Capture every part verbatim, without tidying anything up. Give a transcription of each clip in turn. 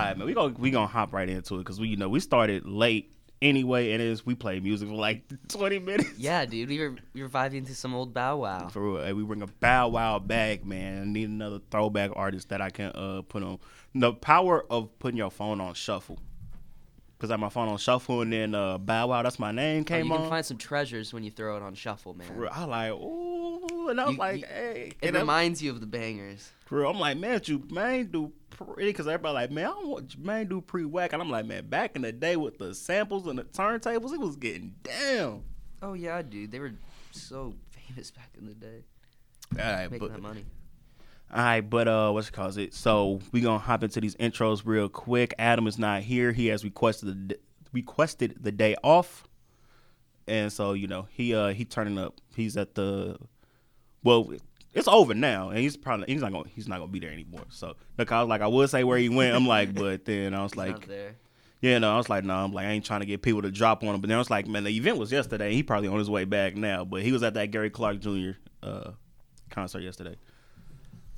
All right, man, we gonna we gonna hop right into it because we you know we started late anyway, and is we played music for like twenty minutes. Yeah, dude, we were we were vibing to some old Bow Wow. For real, hey, we bring a Bow Wow back, man. I need another throwback artist that I can uh put on. The power of putting your phone on shuffle. Because I had my phone on shuffle, and then uh, Bow Wow, that's my name, came on. Oh, you can on. Find some treasures when you throw it on shuffle, man. For real, I like, ooh, and I was you, like, you, hey. It reminds I'm, you of the bangers. For real, I'm like, man, Jermaine Dupree, because everybody like, man, I don't want Jermaine Dupree whack. And I'm like, man, back in the day with the samples and the turntables, it was getting down. Oh, yeah, dude. They were so famous back in the day. All right, Making but, that money. All right, but uh, what's it called? It so we gonna hop into these intros real quick. Adam is not here; he has requested the requested the day off, and so you know he uh he turning up. He's at the well, it's over now, and he's probably he's not gonna he's not gonna be there anymore. So look, I was like, I would say where he went. I'm like, but then I was he's like, not there. yeah, no, I was like, no, nah, I'm like, I ain't trying to get people to drop on him. But then I was like, man, the event was yesterday. And he probably on his way back now, but he was at that Gary Clark Junior uh concert yesterday.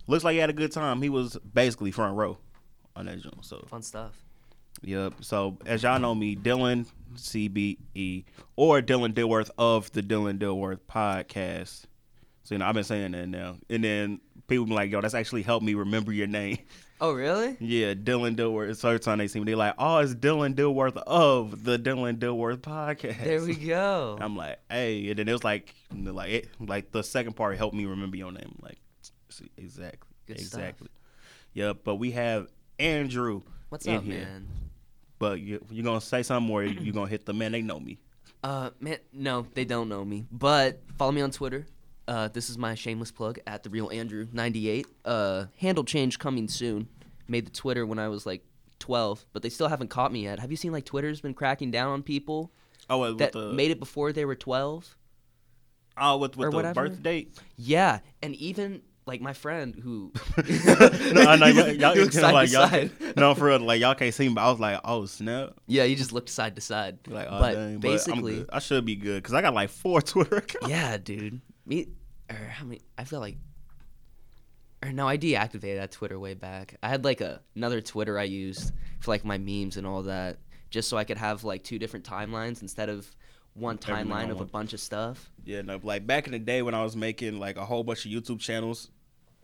Looks like he had a good time. He was basically front row on that joint. So fun stuff. Yep. So as y'all know me, Dylan C B E or Dylan Dilworth of the Dylan Dilworth podcast. So you know I've been saying that now, and then people be like, "Yo, that's actually helped me remember your name." Oh really? Yeah, Dylan Dilworth. So every time they see me, they like, "Oh, it's Dylan Dilworth of the Dylan Dilworth podcast." There we go. I'm like, "Hey," and then it was like, like, it, like the second part helped me remember your name, like. Exactly. Good exactly. Stuff. Yep. But we have Andrew. What's in up, here. man? But you, you're gonna say something, or you're gonna hit the man. They know me. Uh, man, no, they don't know me. But follow me on Twitter. Uh, this is my shameless plug at the real Andrew ninety-eight. Uh, handle change coming soon. Made the Twitter when I was like twelve, but they still haven't caught me yet. Have you seen like Twitter's been cracking down on people oh, uh, that the... made it before they were twelve? Oh, with with or the whatever. Birth date. Yeah, and even. Like, my friend who... no, no, y'all, y'all, you know, like, y'all, no, for real, like, y'all can't see me, but I was like, oh, snap. Yeah, you just looked side to side. Like, oh, but dang, basically... But I should be good, because I got, like, four Twitter accounts. Yeah, dude. Me, or how many... I feel like... Or, no, I deactivated that Twitter way back. I had, like, a, another Twitter I used for, like, my memes and all that, just so I could have, like, two different timelines instead of... one timeline of a bunch of stuff. Yeah, no, like back in the day when I was making like a whole bunch of YouTube channels,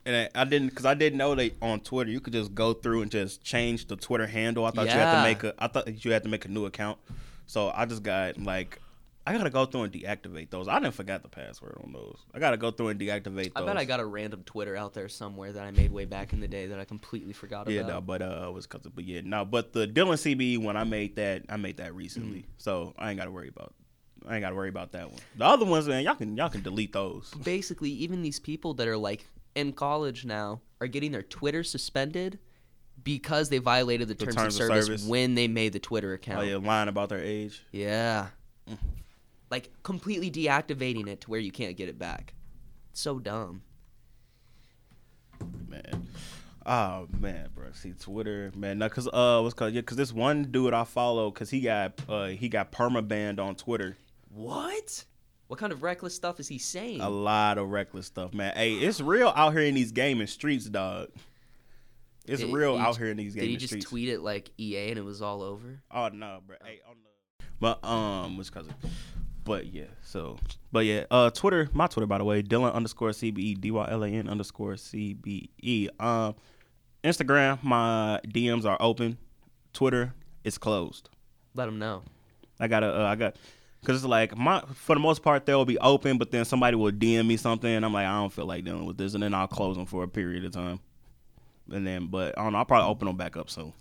and I, I didn't, because I didn't know that on Twitter you could just go through and just change the Twitter handle. I thought yeah. you had to make a, I thought you had to make a new account. So I just got like, I gotta go through and deactivate those. I didn't forget the password on those. I gotta go through and deactivate those. I bet I got a random Twitter out there somewhere that I made way back in the day that I completely forgot yeah, about. Yeah, no, but uh, it was cause of, but yeah, no, but the Dylan C B E one I made that, I made that recently, mm-hmm. so I ain't gotta worry about. I ain't got to worry about that one. The other ones, man, y'all can y'all can delete those. Basically, even these people that are, like, in college now are getting their Twitter suspended because they violated the, the terms, terms of, service of service when they made the Twitter account. Oh, yeah, lying about their age. Yeah. Mm. Like, completely deactivating it to where you can't get it back. It's so dumb. Man. Oh, man, bro. See, Twitter, man. No, because uh, what's called, yeah, cause this one dude I follow, because he got, uh, he got permabanned on Twitter. What? What kind of reckless stuff is he saying? A lot of reckless stuff, man. Hey, it's real out here in these gaming streets, dog. It's did, real out here in these gaming streets. Did he just streets. tweet it like E A and it was all over? Oh no, bro. Hey, on the but um, what's cousin? But yeah, so but yeah, uh, Twitter, my Twitter by the way, Dylan underscore C B E, D Y L A N underscore C B E. Um, Instagram, my D Ms are open. Twitter is closed. Let them know. I gotta, uh, I got. Cause it's like my for the most part they'll be open, but then somebody will D M me something, and I'm like I don't feel like dealing with this, and then I'll close them for a period of time, and then but I don't know I'll probably open them back up soon.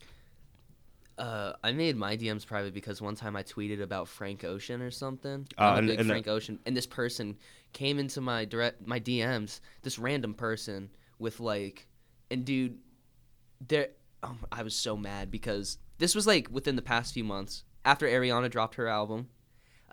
Uh, I made my D Ms private because one time I tweeted about Frank Ocean or something. Uh, I'm a big and, and Frank the, Ocean, and this person came into my direct my D Ms, this random person with like, and dude, there oh, I was so mad because this was like within the past few months after Ariana dropped her album.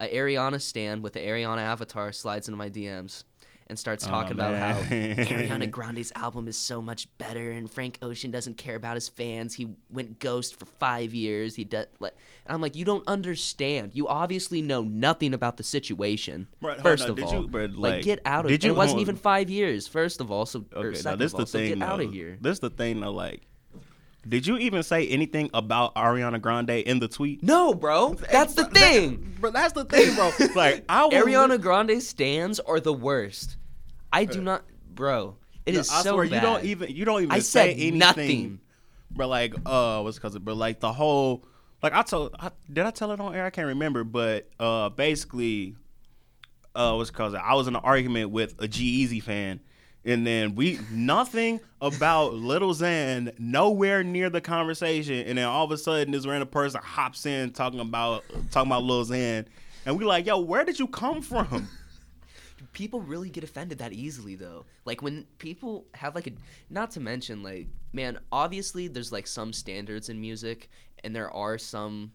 A Ariana stan with the Ariana avatar slides into my D Ms and starts talking oh, about how Ariana Grande's album is so much better and Frank Ocean doesn't care about his fans. He went ghost for five years. He does. Like, and I'm like, you don't understand. You obviously know nothing about the situation. Right, first of no, all, you, bro, like, like get out of here. It wasn't on. even five years. First of all, so okay, or second now this of all, the so thing, get though, out of here. This is the thing though, like. Did you even say anything about Ariana Grande in the tweet? No, bro. That's the thing. Bro, that's the thing, bro. Like, I Ariana Grande stans are the worst. I do not, bro. It no, is I so swear, bad. You don't even. You don't even I say anything. Nothing. Bro, like, uh, what's cause it? But like the whole, like I told, I, did I tell it on air? I can't remember. But uh, basically, uh, what's cause it? I was in an argument with a G-Eazy fan. And then we, nothing about Lil Xan, nowhere near the conversation. And then all of a sudden, this random person hops in talking about talking about Lil Xan. And we like, yo, where did you come from? People really get offended that easily, though. Like, when people have, like, a, not to mention, like, man, obviously there's, like, some standards in music. And there are some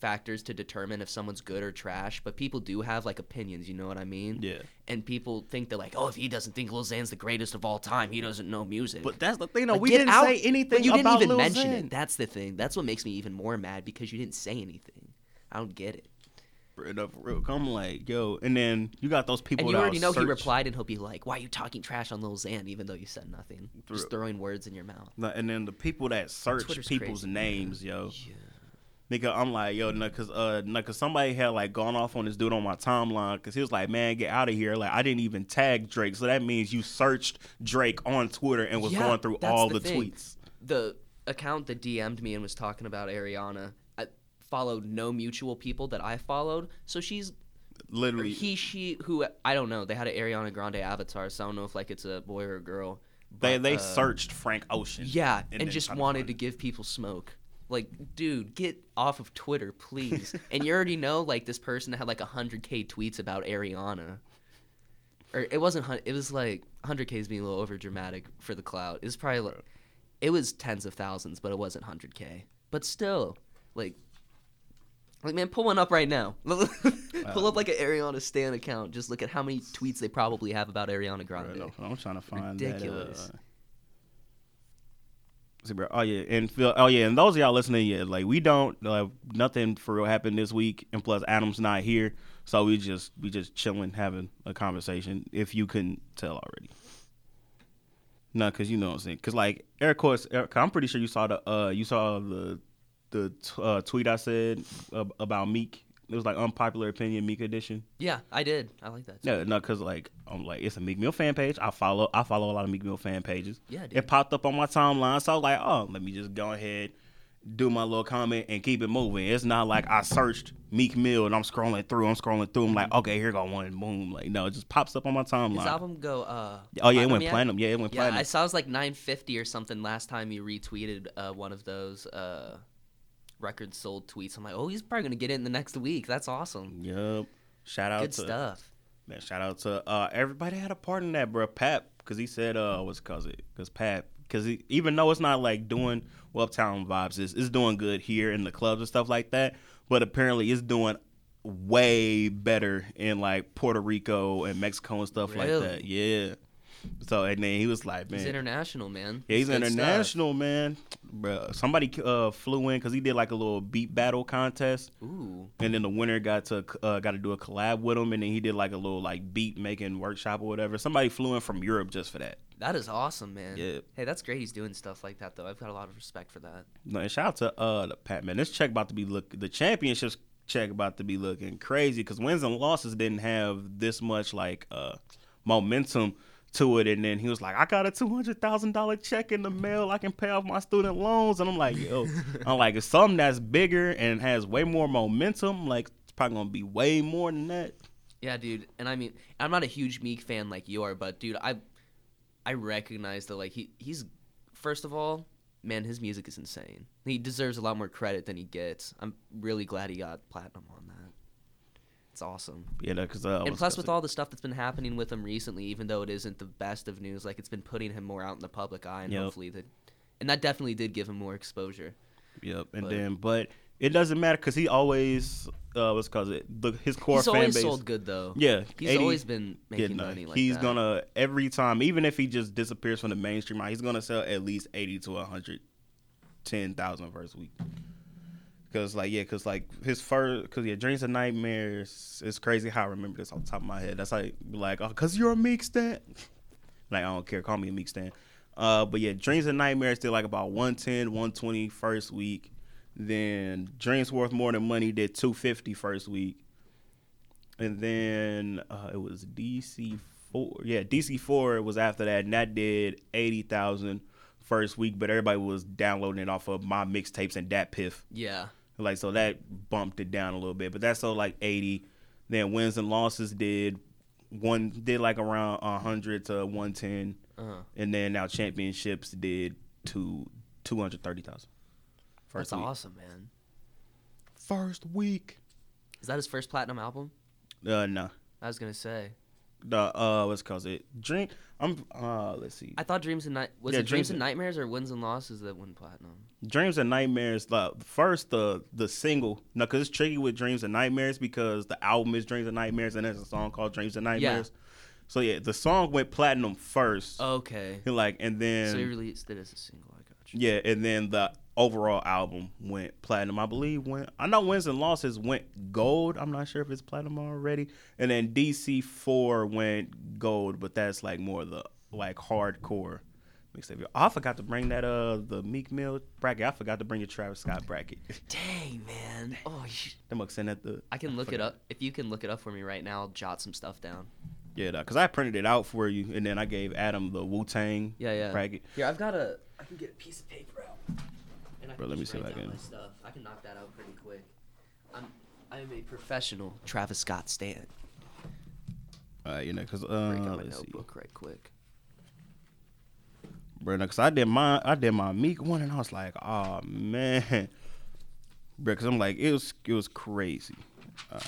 factors to determine if someone's good or trash, but people do have like opinions, you know what I mean? Yeah. And people think they're like, oh, if he doesn't think Lil Xan's the greatest of all time, he doesn't know music. But that's the thing, though. Like, we didn't out. say anything. But you about didn't even Lil mention Xan. It. That's the thing. That's what makes me even more mad, because you didn't say anything. I don't get it. For real, I'm like, yo, and then you got those people. And you already know search. He replied, and he'll be like, why are you talking trash on Lil Xan, even though you said nothing, for just real. Throwing words in your mouth. And then the people that search Twitter's people's crazy. Names, yeah. yo. Yeah. Nigga, I'm like, yo, no, cause, uh, no, cause somebody had like gone off on this dude on my timeline, cause he was like, man, get out of here. Like, I didn't even tag Drake, so that means you searched Drake on Twitter and was yeah, going through all the, the tweets. The account that D M'd me and was talking about Ariana, I followed no mutual people that I followed, so she's literally he, she, who I don't know. They had an Ariana Grande avatar, so I don't know if like it's a boy or a girl. But, they they uh, searched Frank Ocean, yeah, and, and just wanted to, to give people smoke. Like, dude, get off of Twitter, please. And you already know, like, this person had, like, one hundred K tweets about Ariana. Or it wasn't, it was, like, one hundred K is being a little overdramatic for the clout. It was probably, like, it was tens of thousands, but it wasn't one hundred K. But still, like, like man, pull one up right now. Pull up, like, an Ariana Stan account. Just look at how many tweets they probably have about Ariana Grande. Right, I'm trying to find ridiculous. That, uh... Oh yeah, and Phil, oh yeah, and those of y'all listening, yeah, like we don't, like nothing for real happened this week, and plus Adam's not here, so we just we just chilling, having a conversation. If you couldn't tell already, no, cause you know what I'm saying, cause like Eric, course, Eric, I'm pretty sure you saw the uh you saw the the t- uh, tweet I said about Meek. It was like unpopular opinion Meek edition. Yeah, I did. I like that. Too. No, no, cause like I'm like it's a Meek Mill fan page. I follow I follow a lot of Meek Mill fan pages. Yeah, dude. It popped up on my timeline, so I was like, oh, let me just go ahead, do my little comment, and keep it moving. It's not like I searched Meek Mill and I'm scrolling through, I'm scrolling through. I'm like, okay, here go one, boom. Like no, it just pops up on my timeline. His album go. Uh, oh yeah, it went yet? platinum. Yeah, it went yeah, platinum. I saw it was like nine fifty or something last time you retweeted uh, one of those. Uh, Record sold tweets. I'm like, oh, he's probably gonna get it in the next week. That's awesome. Yep. Shout out. Good to, stuff. Man, shout out to uh, everybody had a part in that, bro. Pap, because he said, uh, what's cause it? Because Pap, because even though it's not like doing well, Uptown Vibes is it's doing good here in the clubs and stuff like that, but apparently it's doing way better in like Puerto Rico and Mexico and stuff really? like that. Yeah. So and then he was like, man, he's international, man. Yeah, he's international, stuff. man. Bro, somebody uh, flew in because he did like a little beat battle contest. Ooh. And then the winner got to uh, got to do a collab with him, and then he did like a little like beat making workshop or whatever. Somebody flew in from Europe just for that. That is awesome, man. Yeah. Hey, that's great. He's doing stuff like that though. I've got a lot of respect for that. No, and shout out to uh the Pat, man. This check about to be look the championships check about to be looking crazy because Wins and Losses didn't have this much like uh momentum to it, and then he was like, I got a two hundred thousand dollars check in the mail. I can pay off my student loans. And I'm like, yo, I'm like, it's something that's bigger and has way more momentum. Like, it's probably going to be way more than that. Yeah, dude. And I mean, I'm not a huge Meek fan like you are, but dude, I I recognize that, like, he he's, first of all, man, his music is insane. He deserves a lot more credit than he gets. I'm really glad he got platinum on that. It's awesome. Yeah, no, cause, uh, and plus with all the stuff that's been happening with him recently, even though it isn't the best of news, like it's been putting him more out in the public eye, and yep. hopefully that, and that definitely did give him more exposure. Yep, and but, then but it doesn't matter because he always uh, what's cause it the, his core fan base. He's always sold good though. Yeah, he's eighty, always been making yeah, no, money. Like he's that. gonna every time, even if he just disappears from the mainstream, he's gonna sell at least eighty to a hundred ten thousand first week. Cause like yeah, cause like his first, cause yeah, Dreams and Nightmares. It's crazy how I remember this off the top of my head. That's like like oh, cause you're a Meek stan. Like I don't care, call me a Meek stan. Uh, but yeah, Dreams and Nightmares did like about one ten, one twenty first week. Then Dreams Worth More Than Money did two fifty first week. And then uh, it was D C four. Yeah, D C four was after that, and that did eighty thousand first week, but everybody was downloading it off of My Mixtapes and Dat Piff. Yeah. Like, so that bumped it down a little bit, but that's so like eighty. Then Wins and Losses did one did like around one hundred to one ten. Uh-huh. And then now Championships did to two hundred thirty thousand. That's week. Awesome, man. First week. Is that his first platinum album? Uh, no. I was gonna say. The uh, what's it called? It Dream. I'm uh, let's see. I thought Dreams and Night was yeah, it Dreams, Dreams and Nightmares or Wins and Losses that won platinum. Dreams and Nightmares. Like first the the single. No, because it's tricky with Dreams and Nightmares because the album is Dreams and Nightmares and there's a song called Dreams and Nightmares. Yeah. So yeah, the song went platinum first. Okay. And like and then. So he released it as a single. I got you. Yeah, and then the overall album went platinum. I believe went. I know Wins and Losses went gold. I'm not sure if it's platinum already. And then D C four went gold, but that's like more the like hardcore mixtape. Oh, I forgot to bring that uh the Meek Mill bracket. I forgot to bring your Travis Scott bracket. Dang, man. Oh, them looks in at the. I can look I it up. If you can look it up for me right now, I'll jot some stuff down. Yeah, because I printed it out for you, and then I gave Adam the Wu Tang. Yeah, yeah. Bracket. Here, I've got a. I can get a piece of paper out. Bro, let me see if I can. I can knock that out pretty quick. I'm, I'm a professional Travis Scott stan. All right, you know, cause uh, break out my notebook right quick. Bro, no, cause I did my, I did my Meek one, and I was like, oh man, bro, cause I'm like, it was, it was crazy. Uh,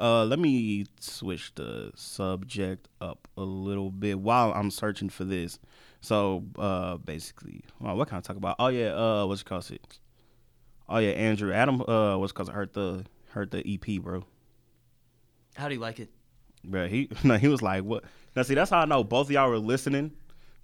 uh, let me switch the subject up a little bit while I'm searching for this. So, uh, basically, well, what can I talk about? Oh, yeah, uh, what's it called? Oh, yeah, Andrew. Adam, uh, what's it called? Heard the, heard the E P, bro. How do you like it? Bro, he no, he was like, what? Now, see, that's how I know both of y'all were listening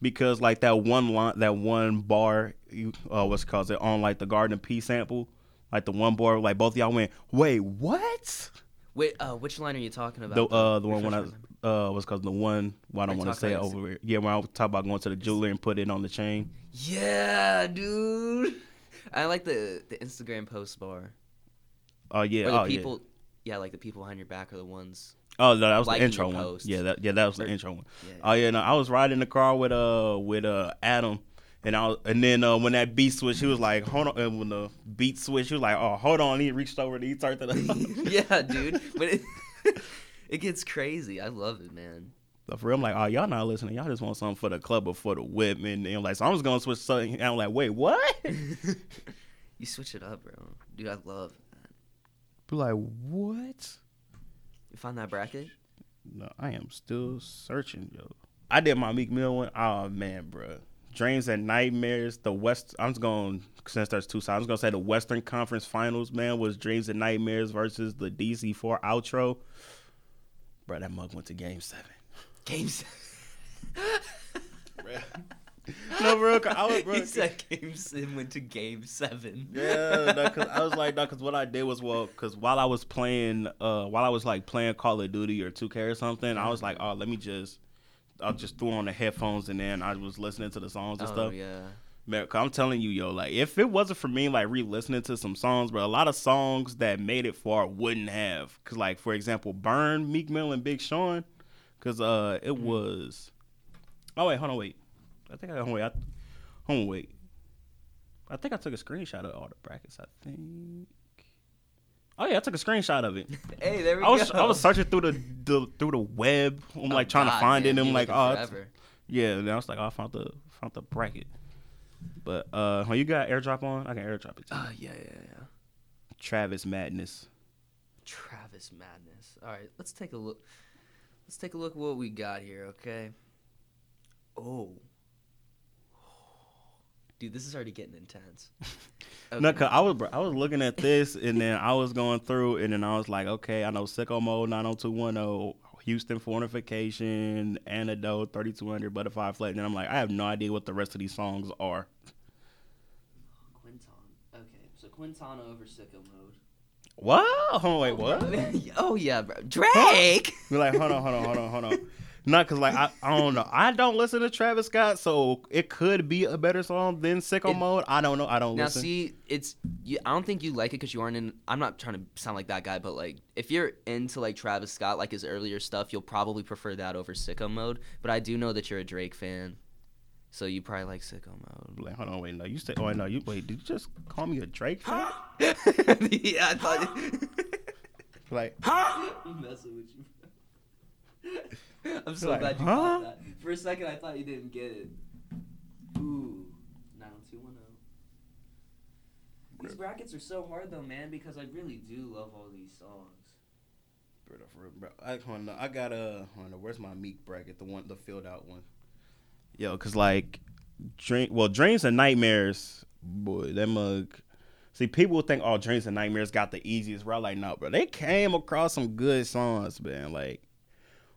because, like, that one line, that one bar, you, uh, what's it called? On, like, the Garden P sample, like, the one bar, like, both of y'all went, wait, what? Wait, uh, which line are you talking about? The, uh, the one when I... Uh, what's called the one? Why well, I don't want to say it over it. Yeah, when I talk about going to the jeweler and put it on the chain. Yeah, dude. I like the, the Instagram post bar. Oh uh, yeah, or the oh people, yeah. Yeah, like the people behind your back are the ones. Oh no, that was the intro one. Yeah, that yeah that was or, the intro one. Yeah, yeah. Oh yeah, no, I was riding in the car with uh with uh Adam, and I was, and then uh, when that beat switched, he was like, hold on. And when the beat switched, he was like, oh hold on. He reached over and he turned it up. Yeah, dude. But it It gets crazy. I love it, man. So for real, I'm like, oh, y'all not listening. Y'all just want something for the club or for the whip. And I'm like, so I'm just going to switch something. And I'm like, wait, what? You switch it up, bro. Dude, I love that. Be like, what? You find that bracket? No, I am still searching, yo. I did my Meek Mill one. Oh, man, bro. Dreams and Nightmares. The West. I'm just going, since there's two sides, I'm just going to say the Western Conference Finals, man, was Dreams and Nightmares versus the D C four outro. Bro, that mug went to game seven. Game seven. Bro. No, bro. I was, bro he said game seven went to game seven. Yeah, no, cause I was like, no, cause what I did was, well, cause while I was playing, uh, while I was like playing Call of Duty or two K or something, I was like, oh, let me just, I just threw on the headphones and then I was listening to the songs and oh, stuff. Oh yeah. Man, I'm telling you, yo, like if it wasn't for me, like re-listening to some songs, but a lot of songs that made it far wouldn't have, cause like for example, Burn, Meek Mill, and Big Sean, cause uh, it was. Oh wait, hold on, wait. I think I hold on, wait. I, hold on, wait. I think I took a screenshot of all the brackets. I think. Oh yeah, I took a screenshot of it. Hey, there we I was, go. I was searching through the, the through the web. I'm oh, like trying God, to find man, it. And I'm like, oh, yeah. And I was like, oh, I found the found the bracket. But uh, when you got AirDrop on, I can AirDrop it too. Uh, yeah, yeah, yeah. Travis Madness. Travis Madness. All right, let's take a look. Let's take a look at what we got here, okay? Oh. Dude, this is already getting intense. Okay. No, cause I was I was looking at this, and then I was going through, and then I was like, okay, I know Sicko Mode, nine oh two one oh, Houston Fornification, Antidote, thirty-two hundred, Butterfly Flat. And then I'm like, I have no idea what the rest of these songs are. Quinton. Okay, so Quinton over Sicko Mode. What? Oh, wait, what? Oh, yeah, bro. Drake! We're like, hold on, hold on, hold on, hold on. Not because, like, I, I don't know. I don't listen to Travis Scott, so it could be a better song than Sicko Mode. I don't know. I don't now listen. Now, see, it's you, I don't think you like it because you aren't in – I'm not trying to sound like that guy, but, like, if you're into, like, Travis Scott, like his earlier stuff, you'll probably prefer that over Sicko Mode. But I do know that you're a Drake fan, so you probably like Sicko Mode. Like, hold on, wait, no. You said – oh, no, you – wait, did you just call me a Drake fan? Yeah, I thought – Like – I'm messing with you. I'm so like, glad you caught huh? that. For a second, I thought you didn't get it. Ooh, nine oh two one oh. These brackets are so hard, though, man, because I really do love all these songs. For real, for real, bro. I, on, I got a. Uh, where's my Meek bracket? The one, the filled out one. Yo, cause like, dream. Well, Dreams and Nightmares, boy, that mug. See, people think, oh, Dreams and Nightmares got the easiest route. Like, no, bro, they came across some good songs, man. Like.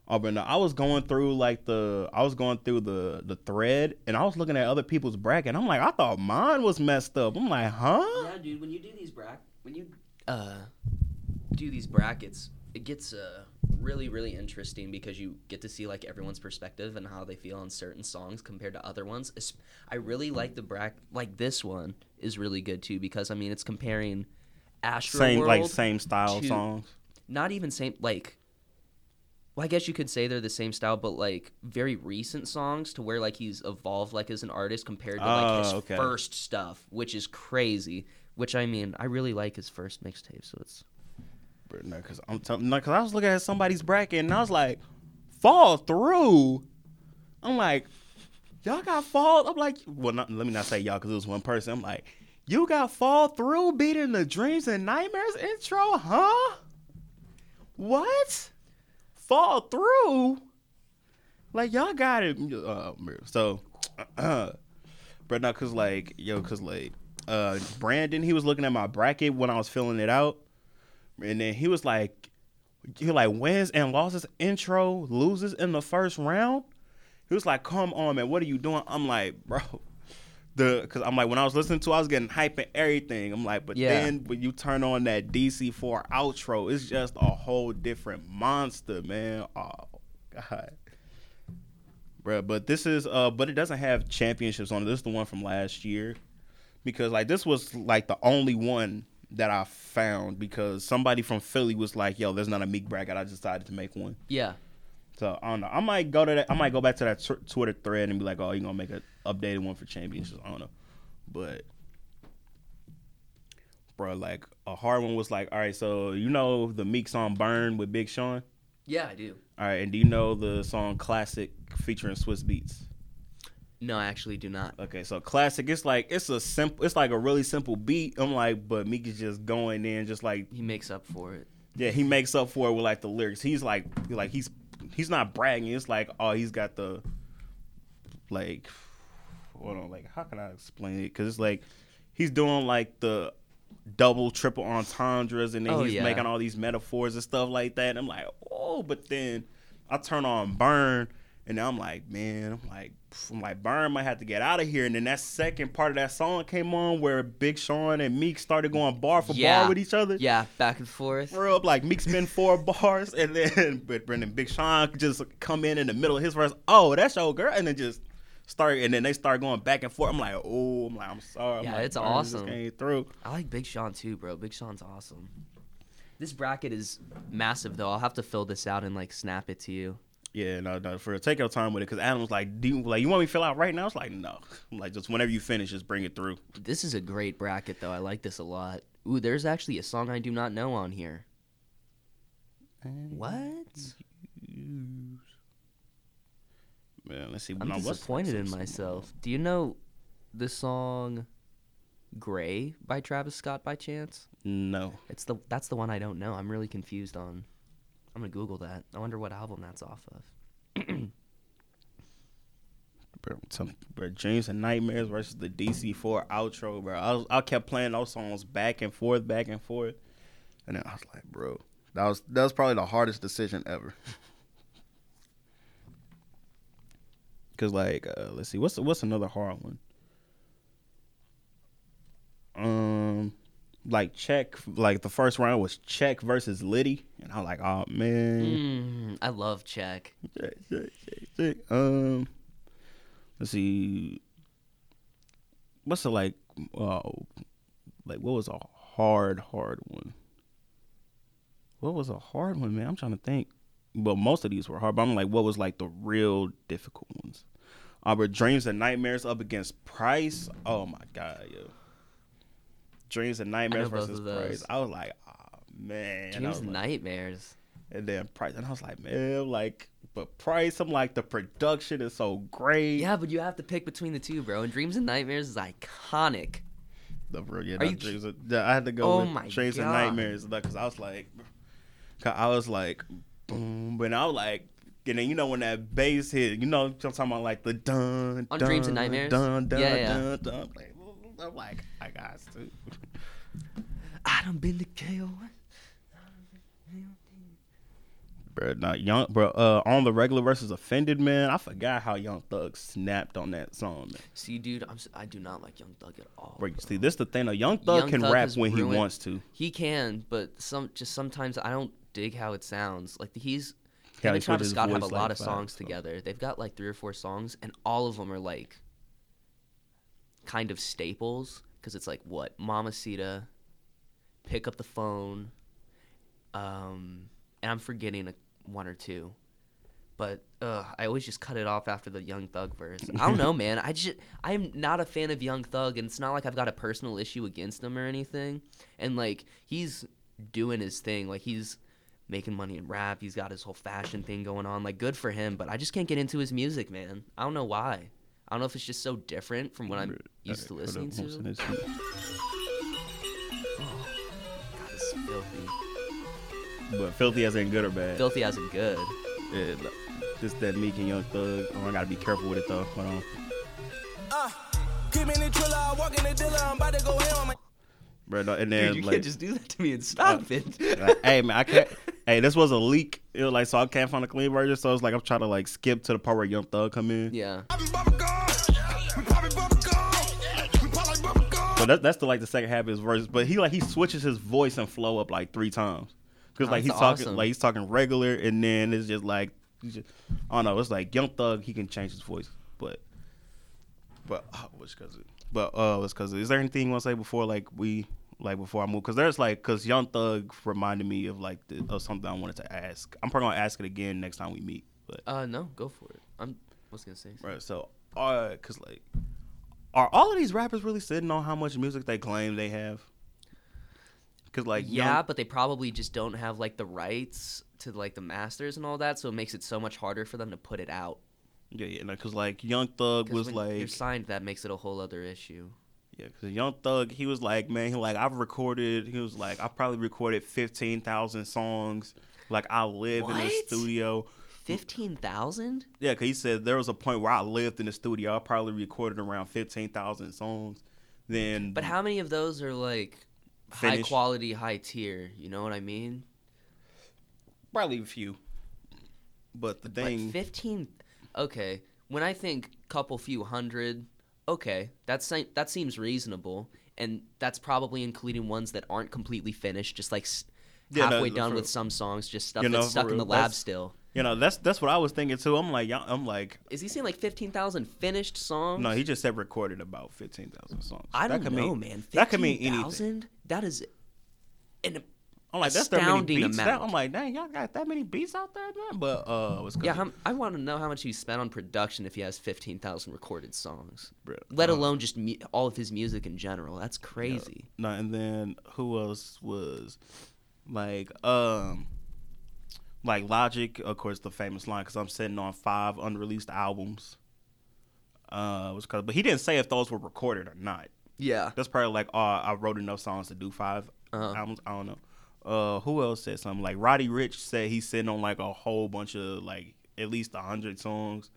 Oh, but no, I was going through like the I was going through the the thread and I was looking at other people's bracket. And I'm like, I thought mine was messed up. I'm like, huh? Yeah, dude. When you do these brack, when you uh do these brackets, it gets uh really really interesting because you get to see like everyone's perspective and how they feel on certain songs compared to other ones. It's, I really like the bracket. Like this one is really good too because I mean it's comparing Astro same World like same style to, songs. Not even same like. Well, I guess you could say they're the same style, but, like, very recent songs to where, like, he's evolved, like, as an artist compared to, like, oh, his okay. first stuff, which is crazy. Which, I mean, I really like his first mixtape, so it's... No, because I'm t- no, cause I was looking at somebody's bracket, and I was like, fall through? I'm like, y'all got fall... I'm like... Well, not, let me not say y'all, because it was one person. I'm like, you got fall through beating the Dreams and Nightmares intro, huh? What? Fall through, like y'all got it. Uh, so, uh, but not cause like yo, cause like uh, Brandon, he was looking at my bracket when I was filling it out, and then he was like, he like wins and losses intro, loses in the first round. He was like, come on, man, what are you doing? I'm like, bro, the cause I'm like when I was listening to, it, I was getting hype and everything. I'm like, but yeah. then when you turn on that D C four outro, it's just a whole different monster, man. Oh God, bro. But this is, uh, but it doesn't have Championships on it. This is the one from last year because like this was like the only one that I found because somebody from Philly was like, yo, there's not a Meek bracket. I decided to make one. Yeah. So I don't know. I might go to that. I might go back to that t- Twitter thread and be like, "Oh, you gonna make an updated one for Championships?" I don't know, but bro, like a hard one was like, "All right, so you know the Meek song Burn with Big Sean?" Yeah, I do. All right, and do you know the song Classic featuring Swiss Beats? No, I actually do not. Okay, so Classic, it's like it's a simple, it's like a really simple beat. I'm like, but Meek is just going in, just like he makes up for it. Yeah, he makes up for it with like the lyrics. He's like, like he's. He's not bragging. It's like, oh, he's got the, like, hold on, like, how can I explain it? Because it's like, he's doing, like, the double, triple entendres, and then oh, he's yeah. making all these metaphors and stuff like that. And I'm like, oh, but then I turn on Burn, and I'm like, man, I'm like, I'm like, Burn might have to get out of here. And then that second part of that song came on where Big Sean and Meek started going bar for yeah. bar with each other. Yeah, back and forth. Real like Meek's been four bars, and then but Brendan Big Sean just come in in the middle of his verse. Oh, that's your girl, and then just start, and then they start going back and forth. I'm like, oh, I'm like, I'm sorry. I'm yeah, like, it's Burn awesome. Came through. I like Big Sean too, bro. Big Sean's awesome. This bracket is massive, though. I'll have to fill this out and like snap it to you. Yeah, no, no, for real. Take your time with it, because Adam was like, "Do you, like you want me to fill out right now?" I was like, "No, I'm like just whenever you finish, just bring it through." This is a great bracket, though. I like this a lot. Ooh, there's actually a song I do not know on here. What? Man, let's see. I'm no, disappointed in myself. Do you know the song "Gray" by Travis Scott by chance? No. It's the that's the one I don't know. I'm really confused on. I'm going to Google that. I wonder what album that's off of. Bro, some, bro, Dreams and Nightmares versus the D C four outro, bro. I, was, I kept playing those songs back and forth, back and forth. And then I was like, bro, that was that was probably the hardest decision ever. Because, like, uh, let's see. What's what's another hard one? Um, like Check, like the first round was Check versus Liddy, and I'm like, oh man, mm, I love Check. Check, Check, Check, Check. Um, let's see, what's the like, uh, like what was a hard, hard one? What was a hard one, man? I'm trying to think, but most of these were hard. But I'm like, what was like the real difficult ones? Uh, but Dreams and Nightmares up against Price. Oh my god, yo. Dreams and Nightmares versus Price. I was like, oh man. Dreams and Nightmares. And then Price. And I was like, man, like, but Price, I'm like, the production is so great. Yeah, but you have to pick between the two, bro. And Dreams and Nightmares is iconic. The bro, yeah, you... Dreams of, yeah, I had to go oh with Dreams god. and Nightmares because I was like, I was like, boom. But I was like, and then you know when that bass hit, you know, I'm talking about like the dun, on dun, Dreams and Nightmares. Dun, dun, yeah, yeah. dun, dun, dun. Like, I'm like, I got to. I done been to K O. Bro, not young, bro. Uh, on the regular versus Offended, man. I forgot how Young Thug snapped on that song, man. See, dude, I'm, I do not like Young Thug at all. Bro, bro. See, this is the thing though. Young Thug young can Thug rap when ruined. he wants to. He can, but some just sometimes I don't dig how it sounds. Like he's. Him yeah, and Travis Scott have a like lot of songs so. together. They've got like three or four songs, and all of them are like kind of staples because it's like what Mamacita, Pick Up the Phone, um, and I'm forgetting a, one or two, but uh, I always just cut it off after the Young Thug verse. I don't know, man. I just I'm not a fan of Young Thug, and it's not like I've got a personal issue against him or anything. And like he's doing his thing, like he's. making money in rap. He's got his whole fashion thing going on. Like, good for him, but I just can't get into his music, man. I don't know why. I don't know if it's just so different from what I'm used to listening to. Oh, God, it's filthy. But filthy as in good or bad? Filthy as in good. Yeah, just that Meek and Young Thug. Oh, I gotta be careful with it, though. Hold on. Uh, keep me in the trailer, I walk in the dealer, I'm about to go home. Bro, no, and then, Dude, you like, can't just do that to me and stop uh, it. Like, hey, man, I can't. Hey, this was a leak. It was like, so I can't find a clean version. So it's like, I'm trying to like skip to the part where Young Thug come in. Yeah. So that, that's the like the second half of his verse. But he like he switches his voice and flow up like three times because like oh, he's awesome. talking like he's talking regular, and then it's just like, just, I don't know. It's like Young Thug, he can change his voice, but but oh, what's because. But uh, it's because is there anything you want to say before like we like before I move? Because there's like because Young Thug reminded me of like the, of something I wanted to ask. I'm probably gonna ask it again next time we meet. But uh, no, go for it. I'm what's gonna say. Right. So, uh, because like, are all of these rappers really sitting on how much music they claim they have? Because like yeah, young... but they probably just don't have like the rights to like the masters and all that, so it makes it so much harder for them to put it out. Yeah, yeah, because, no, like, Young Thug was, when like... you're signed, that makes it a whole other issue. Yeah, because Young Thug, he was like, man, he like, I've recorded... He was like, I probably recorded fifteen thousand songs. Like, I lived what? in the studio. fifteen thousand? Yeah, because he said there was a point where I lived in the studio. I probably recorded around fifteen thousand songs. Then... But how many of those are, like, finished? High quality, high tier? You know what I mean? Probably a few. But the thing... Like, fifteen... Okay, when I think couple few hundred, okay, that's se- that seems reasonable, and that's probably including ones that aren't completely finished, just like s- yeah, halfway no, done for, with some songs, just stuff that's know, stuck in the lab that's, still. You know, that's that's what I was thinking too. I'm like, I'm like, is he saying like fifteen thousand finished songs? No, he just said recorded about fifteen thousand songs. I don't know, mean, man. fifteen, that could mean anything. That is an I'm like, that's astounding that many beats. Amount. I'm like, dang, y'all got that many beats out there, man? But uh, what's good? Yeah, I'm, I want to know how much he spent on production if he has fifteen thousand recorded songs, Bro, let um, alone just mu- all of his music in general. That's crazy. Yeah. No, and then who else was like, um, like Logic, of course, the famous line because I'm sitting on five unreleased albums. Uh, what's good? But he didn't say if those were recorded or not. Yeah, that's probably like, oh, I wrote enough songs to do five uh-huh. albums. I don't know. Uh, who else said something? Like Roddy Ricch said he's sitting on like a whole bunch of like at least a hundred songs,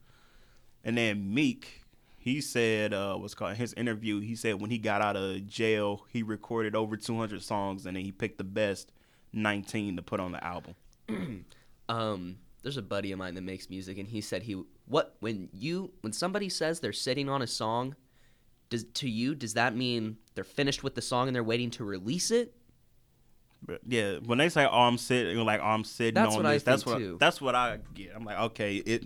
and then Meek, he said uh, what's called in his interview. He said when he got out of jail, he recorded over two hundred songs, and then he picked the best nineteen to put on the album. um, there's a buddy of mine that makes music, and he said he what when you when somebody says they're sitting on a song, Does, to you, does that mean they're finished with the song and they're waiting to release it? Yeah, when they say, "Oh, I'm sitting," like oh, I'm sitting that's on what this. I that's think what too. That's what I get. I'm like, okay, it.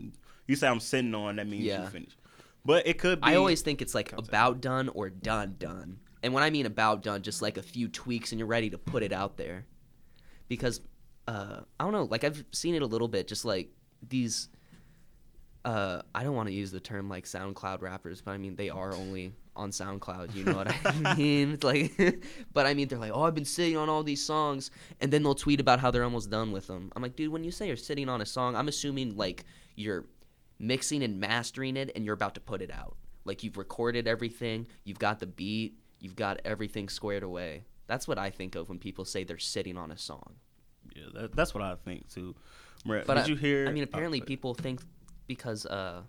You say I'm sitting on, that means yeah. you finished. But it could be. I always think it's like about done or done done. And when I mean about done, just like a few tweaks and you're ready to put it out there. Because uh, I don't know, like I've seen it a little bit, just like these. Uh, I don't want to use the term like SoundCloud rappers, but I mean they are only on SoundCloud, you know what I mean? It's like, but I mean they're like, oh, I've been sitting on all these songs, and then they'll tweet about how they're almost done with them. I'm like, dude, when you say you're sitting on a song, I'm assuming like you're mixing and mastering it, and you're about to put it out. Like you've recorded everything, you've got the beat, you've got everything squared away. That's what I think of when people say they're sitting on a song. Yeah, that, that's what I think too. Brett, but did I, you hear? I mean, apparently oh, people think. Because uh,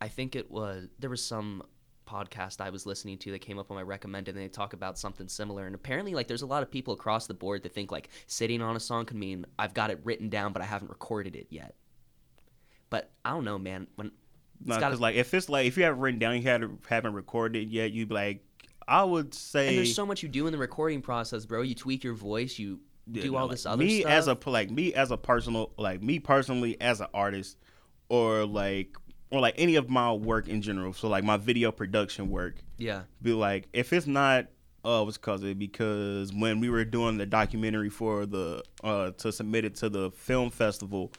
I think it was, there was some podcast I was listening to that came up on my recommended, and they talk about something similar. And apparently, like, there's a lot of people across the board that think, like, sitting on a song could mean I've got it written down, but I haven't recorded it yet. But I don't know, man. When no, because, like, if it's, like, if you haven't written down, you haven't, haven't recorded it yet, you'd be like, I would say. And there's so much you do in the recording process, bro. You tweak your voice, you. Yeah, do all no, like this other me stuff. As a like me as a personal like me personally as an artist or like or like any of my work in general, so like my video production work, yeah, be like if it's not uh what's cause it because when we were doing the documentary for the uh to submit it to the film festival,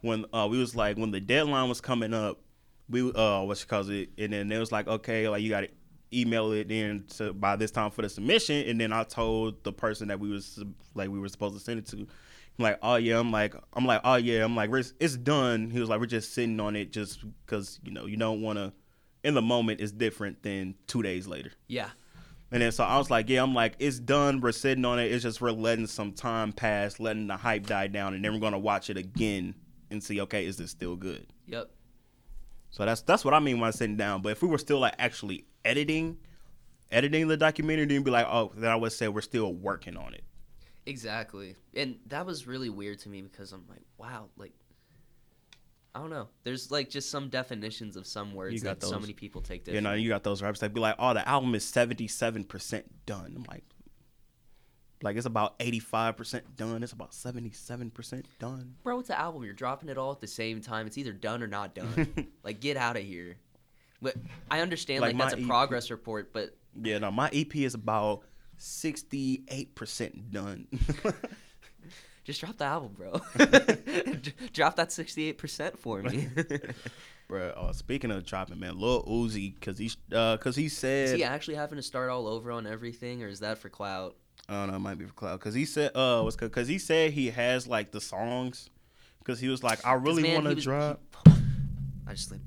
when uh we was like when the deadline was coming up, we uh what's cause it and then it was like, okay, like you got to email it in to by this time for the submission. And then I told the person that we was like we were supposed to send it to, I'm like, oh yeah, I'm like I'm like oh yeah I'm like it's done. He was like, we're just sitting on it just because, you know, you don't want to in the moment is different than two days later. Yeah. And then so I was like, yeah, I'm like it's done, we're sitting on it, it's just we're letting some time pass, letting the hype die down, and then we're gonna watch it again and see, okay, is this still good? Yep. So that's that's what I mean when I sitting down. But if we were still like actually editing, editing the documentary, and be like, oh, then I would say we're still working on it. Exactly, and that was really weird to me because I'm like, wow, like I don't know. There's like just some definitions of some words that those. So many people take different. You know, you got those rappers that be like, oh, the album is seventy-seven percent done. I'm like, like it's about eighty-five percent done. It's about seventy-seven percent done. Bro, it's an album. You're dropping it all at the same time. It's either done or not done. Like, get out of here. But I understand, like, like that's a progress report, but... Yeah, no, my E P is about sixty-eight percent done. Just drop the album, bro. Drop that sixty-eight percent for me. Bro, oh, speaking of dropping, man, Lil Uzi, because he, uh, he said... Is he actually having to start all over on everything, or is that for clout? I don't know, it might be for clout. Because he said uh, was because he said he has, like, the songs. Because he was like, I really want to drop... He, I just, like...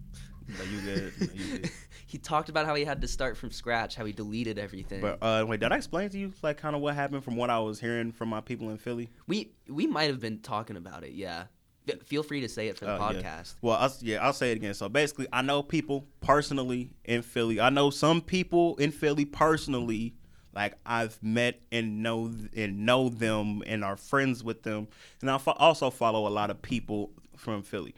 No, you good. No, you good. He talked about how he had to start from scratch, how he deleted everything. But uh, wait, did I explain to you like kind of what happened from what I was hearing from my people in Philly? We we might have been talking about it, yeah. Feel free to say it for the uh, podcast. Yeah. Well, I, yeah, I'll say it again. So basically, I know people personally in Philly. I know some people in Philly personally, like I've met and know and know them and are friends with them. And I fo- also follow a lot of people from Philly.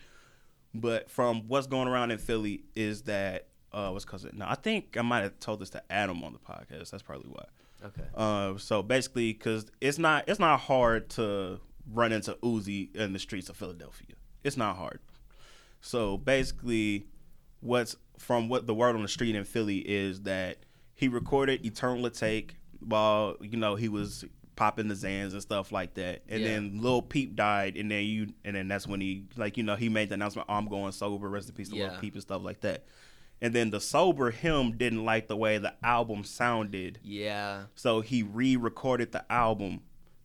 But from what's going around in Philly is that uh, what's cause it? No, I think I might have told this to Adam on the podcast. That's probably why. Okay. Uh, so basically, cause it's not it's not hard to run into Uzi in the streets of Philadelphia. It's not hard. So basically, what's from what the word on the street in Philly is that he recorded "Eternal Take" while you know he was popping the Xans and stuff like that, and yeah. Then Lil Peep died, and then you, and then that's when he, like, you know, he made the announcement, oh, I'm going sober, rest in peace to yeah. Lil Peep and stuff like that. And then the sober him didn't like the way the album sounded. Yeah. So he re-recorded the album,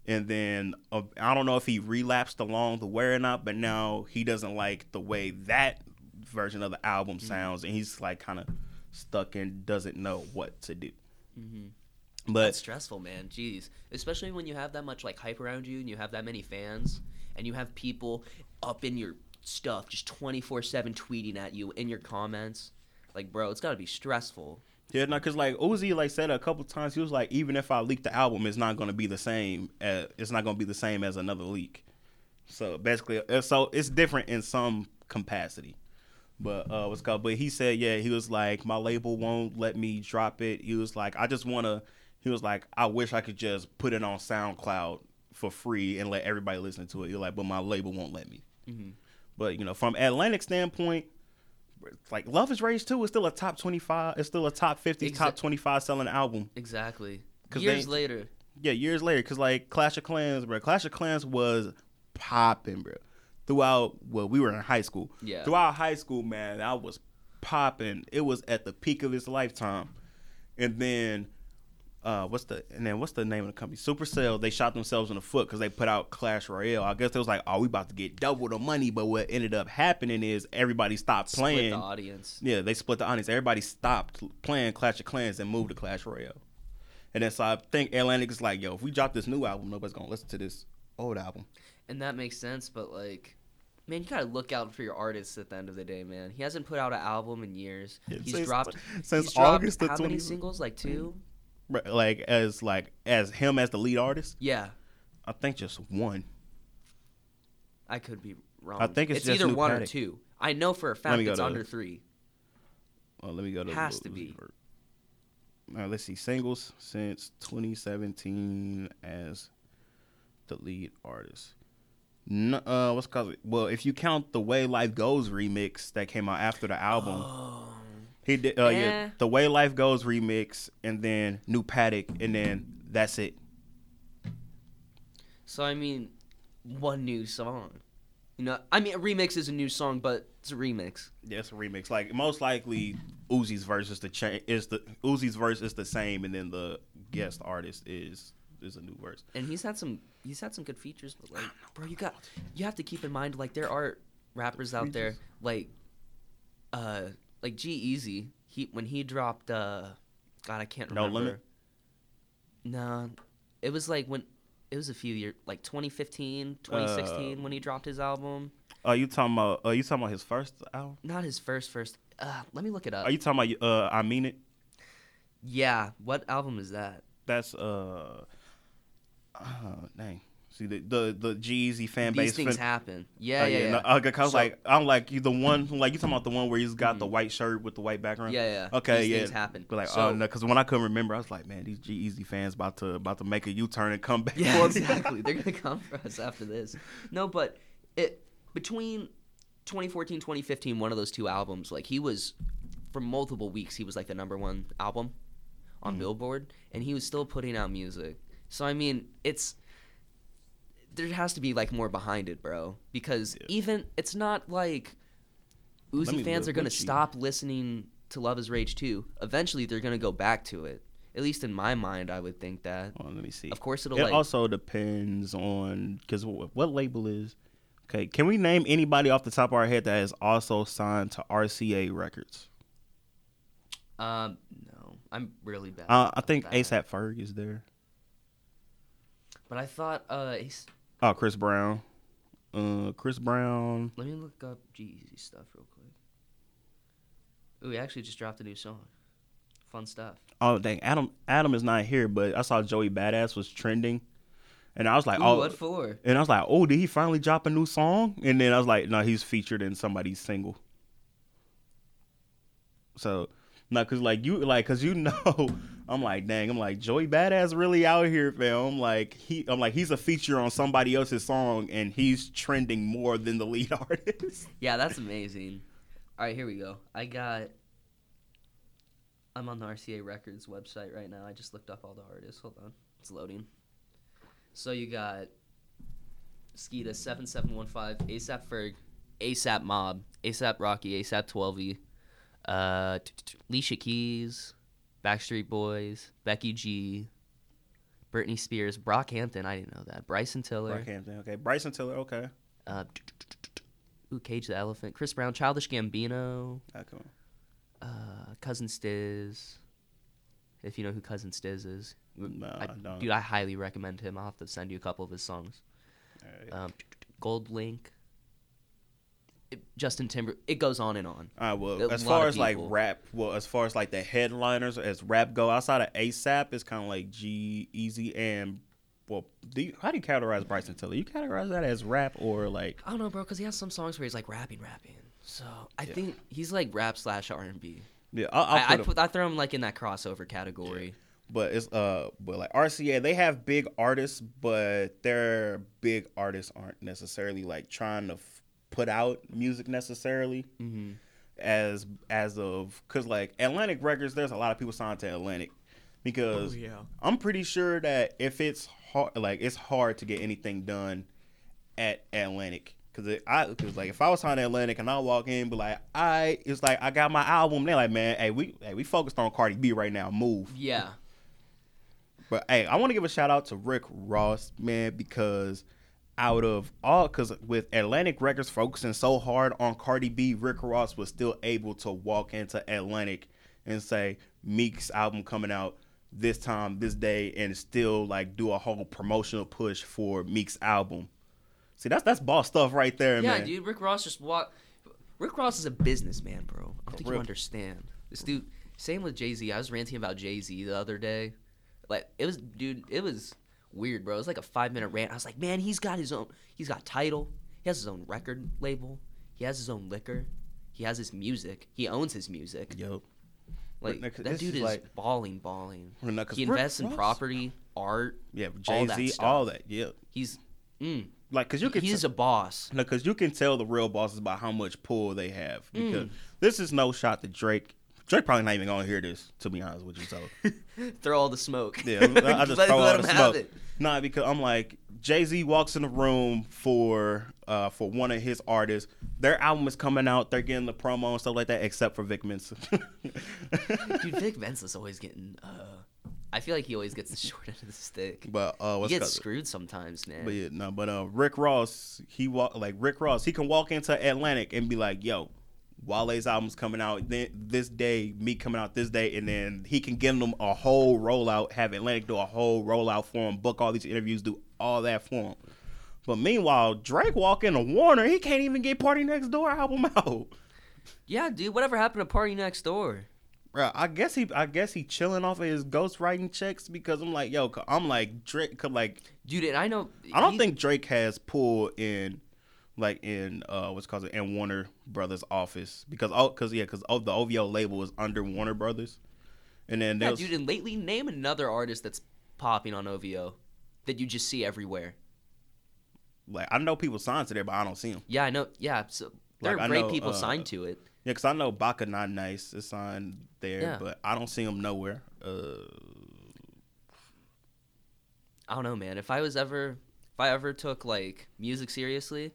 and then uh, I don't know if he relapsed along the way or not, but now he doesn't like the way that version of the album sounds, mm-hmm. and he's like kind of stuck and doesn't know what to do. Mm-hmm. But that's stressful, man. Jeez. Especially when you have that much like hype around you and you have that many fans and you have people up in your stuff just twenty-four seven tweeting at you in your comments. Like, bro, it's got to be stressful. Yeah, no, because like Uzi like said a couple times, he was like, even if I leak the album, it's not going to be the same. As, it's not going to be the same as another leak. So basically, so it's different in some capacity. But uh, what's called? But he said, yeah, he was like, my label won't let me drop it. He was like, I just wanna. He was like, I wish I could just put it on SoundCloud for free and let everybody listen to it. He was like, but my label won't let me. Mm-hmm. But you know, from Atlantic standpoint, like Love Is Rage two is still a top twenty-five. It's still a top fifty, Exa- top twenty-five selling album. Exactly. Years they, later. Yeah, years later, because like Clash of Clans, bro. Clash of Clans was popping, bro. Throughout, well, we were in high school. Yeah. Throughout high school, man, I was popping. It was at the peak of its lifetime. And then, uh, what's the and then what's the name of the company? Supercell. They shot themselves in the foot because they put out Clash Royale. I guess it was like, oh, we about to get double the money. But what ended up happening is everybody stopped playing. Split the audience. Yeah, they split the audience. Everybody stopped playing Clash of Clans and moved to Clash Royale. And then so I think Atlantic is like, yo, if we drop this new album, nobody's gonna listen to this old album. And that makes sense, but like, man, you gotta look out for your artists at the end of the day, man. He hasn't put out an album in years. Yeah, he's since, dropped since he's August. Dropped how twenty... many singles? Like two. Like as like as him as the lead artist. Yeah. I think just one. I could be wrong. I think it's, it's just either one panic. Or two. I know for a fact it's under this. Three. Oh, let me go to. Has to be. All right, let's see singles since twenty seventeen as the lead artist. No, uh, what's called? Well, if you count the Way Life Goes remix that came out after the album, oh. he did. Uh, eh. Yeah, the Way Life Goes remix, and then New Paddock, and then that's it. So I mean, one new song. You know, I mean, a remix is a new song, but it's a remix. Yeah, it's a remix. Like most likely, Uzi's verse is the cha- is the Uzi's verse is the same, and then the guest artist is. Is a new verse, and he's had some he's had some good features, but like, bro, you got you have to keep in mind like there are rappers out there like, uh, like G-Eazy. He when he dropped, uh, God, I can't remember. No Limit. No, it was like when it was a few years, like twenty fifteen, twenty sixteen, uh, when he dropped his album. Are uh, you talking about? Are uh, you talking about his first album? Not his first first. Uh, let me look it up. Are you talking about? Uh, I Mean It. Yeah, what album is that? That's uh. Oh, dang. See, the the, the G-Eazy fan These base. These things fin- happen. Yeah, uh, yeah, yeah. yeah. No, uh, Cause so, like, I'm like, you the one, like, you talking about the one where he's got mm-hmm. the white shirt with the white background? Yeah, yeah. Okay, These yeah. These things happen. Like, so, oh, no, because when I couldn't remember, I was like, man, these G-Eazy fans about to about to make a U-turn and come back. Yeah, exactly. They're going to come for us after this. No, but it between twenty fourteen, twenty fifteen, one of those two albums, like, he was, for multiple weeks, he was, like, the number one album on mm-hmm. Billboard, and he was still putting out music. So, I mean, it's – there has to be, like, more behind it, bro, because yeah. even – it's not like Uzi fans are going to stop listening to Love Is Rage two. Eventually, they're going to go back to it. At least in my mind, I would think that. Hold on, let me see. Of course, it'll, it like – It also depends on – because what label is – okay, can we name anybody off the top of our head that is also signed to R C A Records? Um, no. I'm really bad. Uh, I think ASAP Ferg is there. But I thought, uh, he's... oh, Chris Brown, uh, Chris Brown. Let me look up G-Eazy stuff real quick. Ooh, he actually just dropped a new song. Fun stuff. Oh dang, Adam, Adam is not here, but I saw Joey Badass was trending, and I was like, ooh, oh, what for? And I was like, oh, did he finally drop a new song? And then I was like, no, he's featured in somebody's single. So. No, cause like you, like cause you know, I'm like, dang, I'm like Joey Badass really out here, fam. I'm like he, I'm like he's a feature on somebody else's song, and he's trending more than the lead artist. Yeah, that's amazing. All right, here we go. I got. I'm on the R C A Records website right now. I just looked up all the artists. Hold on, it's loading. So you got Skeeta, seven seven one five, ASAP Ferg, ASAP Mob, ASAP Rocky, ASAP twelve E. Uh, t- t- Alicia Keys, Backstreet Boys, Becky G, Britney Spears, Brockhampton. I didn't know that. Bryson Tiller. Brockhampton. Okay. Bryson Tiller. Okay. Uh, t- t- t- t- t- ooh, Cage the Elephant. Chris Brown, Childish Gambino. Oh, come on. Uh, Cousin Stiz. If you know who Cousin Stiz is, no, I, no. dude, I highly recommend him. I'll have to send you a couple of his songs. Right. Um, t- t- Gold Link. It, Justin Timber, it goes on and on. All right, well, a as far as people. Like rap, well, as far as like the headliners as rap go, outside of ASAP, it's kind of like G-Eazy and, well, do you, how do you categorize Bryson Tiller? You categorize that as rap or like? I don't know, bro, because he has some songs where he's like rapping, rapping. So I yeah. think he's like rap slash R and B. Yeah, I'll, I'll put I, I, put, I throw him like in that crossover category. Yeah. But it's uh, but like R C A, they have big artists, but their big artists aren't necessarily like trying to f- put out music necessarily. Mm-hmm. As as of because like Atlantic Records, there's a lot of people signed to Atlantic because oh, yeah. I'm pretty sure that if it's hard, like it's hard to get anything done at Atlantic. Cause I, cause like if I was on Atlantic and I walk in, be like, I, it's like I got my album. They're like, man, hey, we, hey, we focused on Cardi B right now. Move. Yeah. But hey, I want to give a shout out to Rick Ross, man, because out of all, cause with Atlantic Records focusing so hard on Cardi B, Rick Ross was still able to walk into Atlantic and say Meek's album coming out this time, this day, and still like do a whole promotional push for Meek's album. See, that's that's boss stuff right there, yeah, man. Yeah, dude, Rick Ross just walk. Rick Ross is a businessman, bro. I don't think you understand. This dude, same with Jay-Z. I was ranting about Jay-Z the other day. Like, it was, dude, it was weird, bro. It was like a five-minute rant. I was like, man, he's got his own, he's got Tidal. He has his own record label. He has his own liquor. He has his music. He owns his music. Yo. Like, Rick, that dude is like, balling, balling. Rick, he invests Rick in property, art, yeah, Jay-Z, all, all that, yeah. He's, mm. Like, cause you can he's t- a boss. No, cause you can tell the real bosses by how much pull they have. Because mm. this is no shot to Drake. Drake probably not even gonna hear this, to be honest with you. So throw all the smoke. Yeah, I, I just throw all the smoke. Nah, because I'm like Jay-Z walks in the room for uh, for one of his artists. Their album is coming out. They're getting the promo and stuff like that. Except for Vic Mensa. Dude, Vic Mensa's always getting. Uh... I feel like he always gets the short end of the stick. But uh, what's he gets screwed sometimes, man. But yeah, no. But uh, Rick Ross, he walk like Rick Ross. He can walk into Atlantic and be like, "Yo, Wale's album's coming out then this day, me coming out this day," and then he can give them a whole rollout. Have Atlantic do a whole rollout for him, book all these interviews, do all that for him. But meanwhile, Drake walk into Warner, he can't even get Party Next Door album out. Yeah, dude. Whatever happened to Party Next Door? Bro, I guess he, I guess he chilling off of his ghostwriting checks because I'm like, yo, I'm like Drake, like, dude, and I know, I don't he, think Drake has pull in, like in uh, what's called it, in Warner Brothers office because oh, cause yeah, cause oh, the O V O label is under Warner Brothers, and then yeah, was, dude, and lately name another artist that's popping on O V O that you just see everywhere. Like I know people signed to there, but I don't see them. Yeah, I know. Yeah, so there like, are great know, people uh, signed to it. Yeah, because I know Baka Not Nice is signed there, yeah. But I don't see him nowhere. Uh, I don't know, man. If I was ever, if I ever took like music seriously,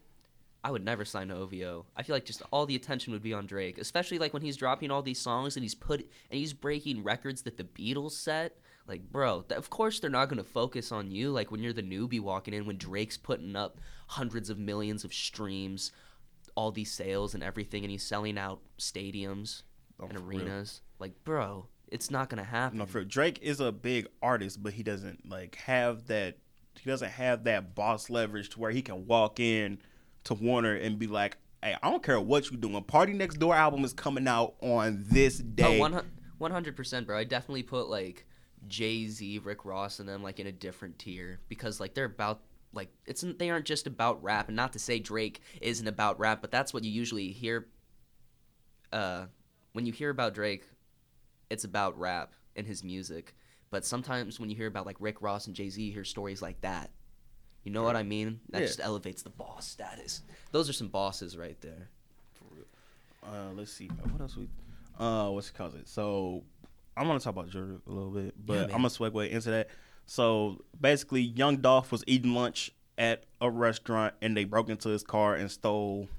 I would never sign to O V O. I feel like just all the attention would be on Drake, especially like when he's dropping all these songs and he's put and he's breaking records that the Beatles set. Like, bro, th- of course they're not going to focus on you. Like when you're the newbie walking in, when Drake's putting up hundreds of millions of streams. All these sales and everything, and he's selling out stadiums oh, and arenas. Real. Like, bro, it's not gonna happen. No, for real. Drake is a big artist, but he doesn't like have that. He doesn't have that boss leverage to where he can walk in to Warner and be like, "Hey, I don't care what you're doing. Party Next Door album is coming out on this day." Oh, one hundred percent, bro. I definitely put like Jay-Z, Rick Ross, and them like in a different tier because like they're about. Like, it's they aren't just about rap, and not to say Drake isn't about rap, but that's what you usually hear. Uh, when you hear about Drake, it's about rap and his music. But sometimes when you hear about, like, Rick Ross and Jay-Z, you hear stories like that. You know yeah. what I mean? That yeah. just elevates the boss status. Those are some bosses right there. For real. Uh, let's see. What else we – uh, what's it called? So I'm going to talk about Drake a little bit, but yeah, I'm going to segue into that. So basically, Young Dolph was eating lunch at a restaurant, and they broke into his car and stole.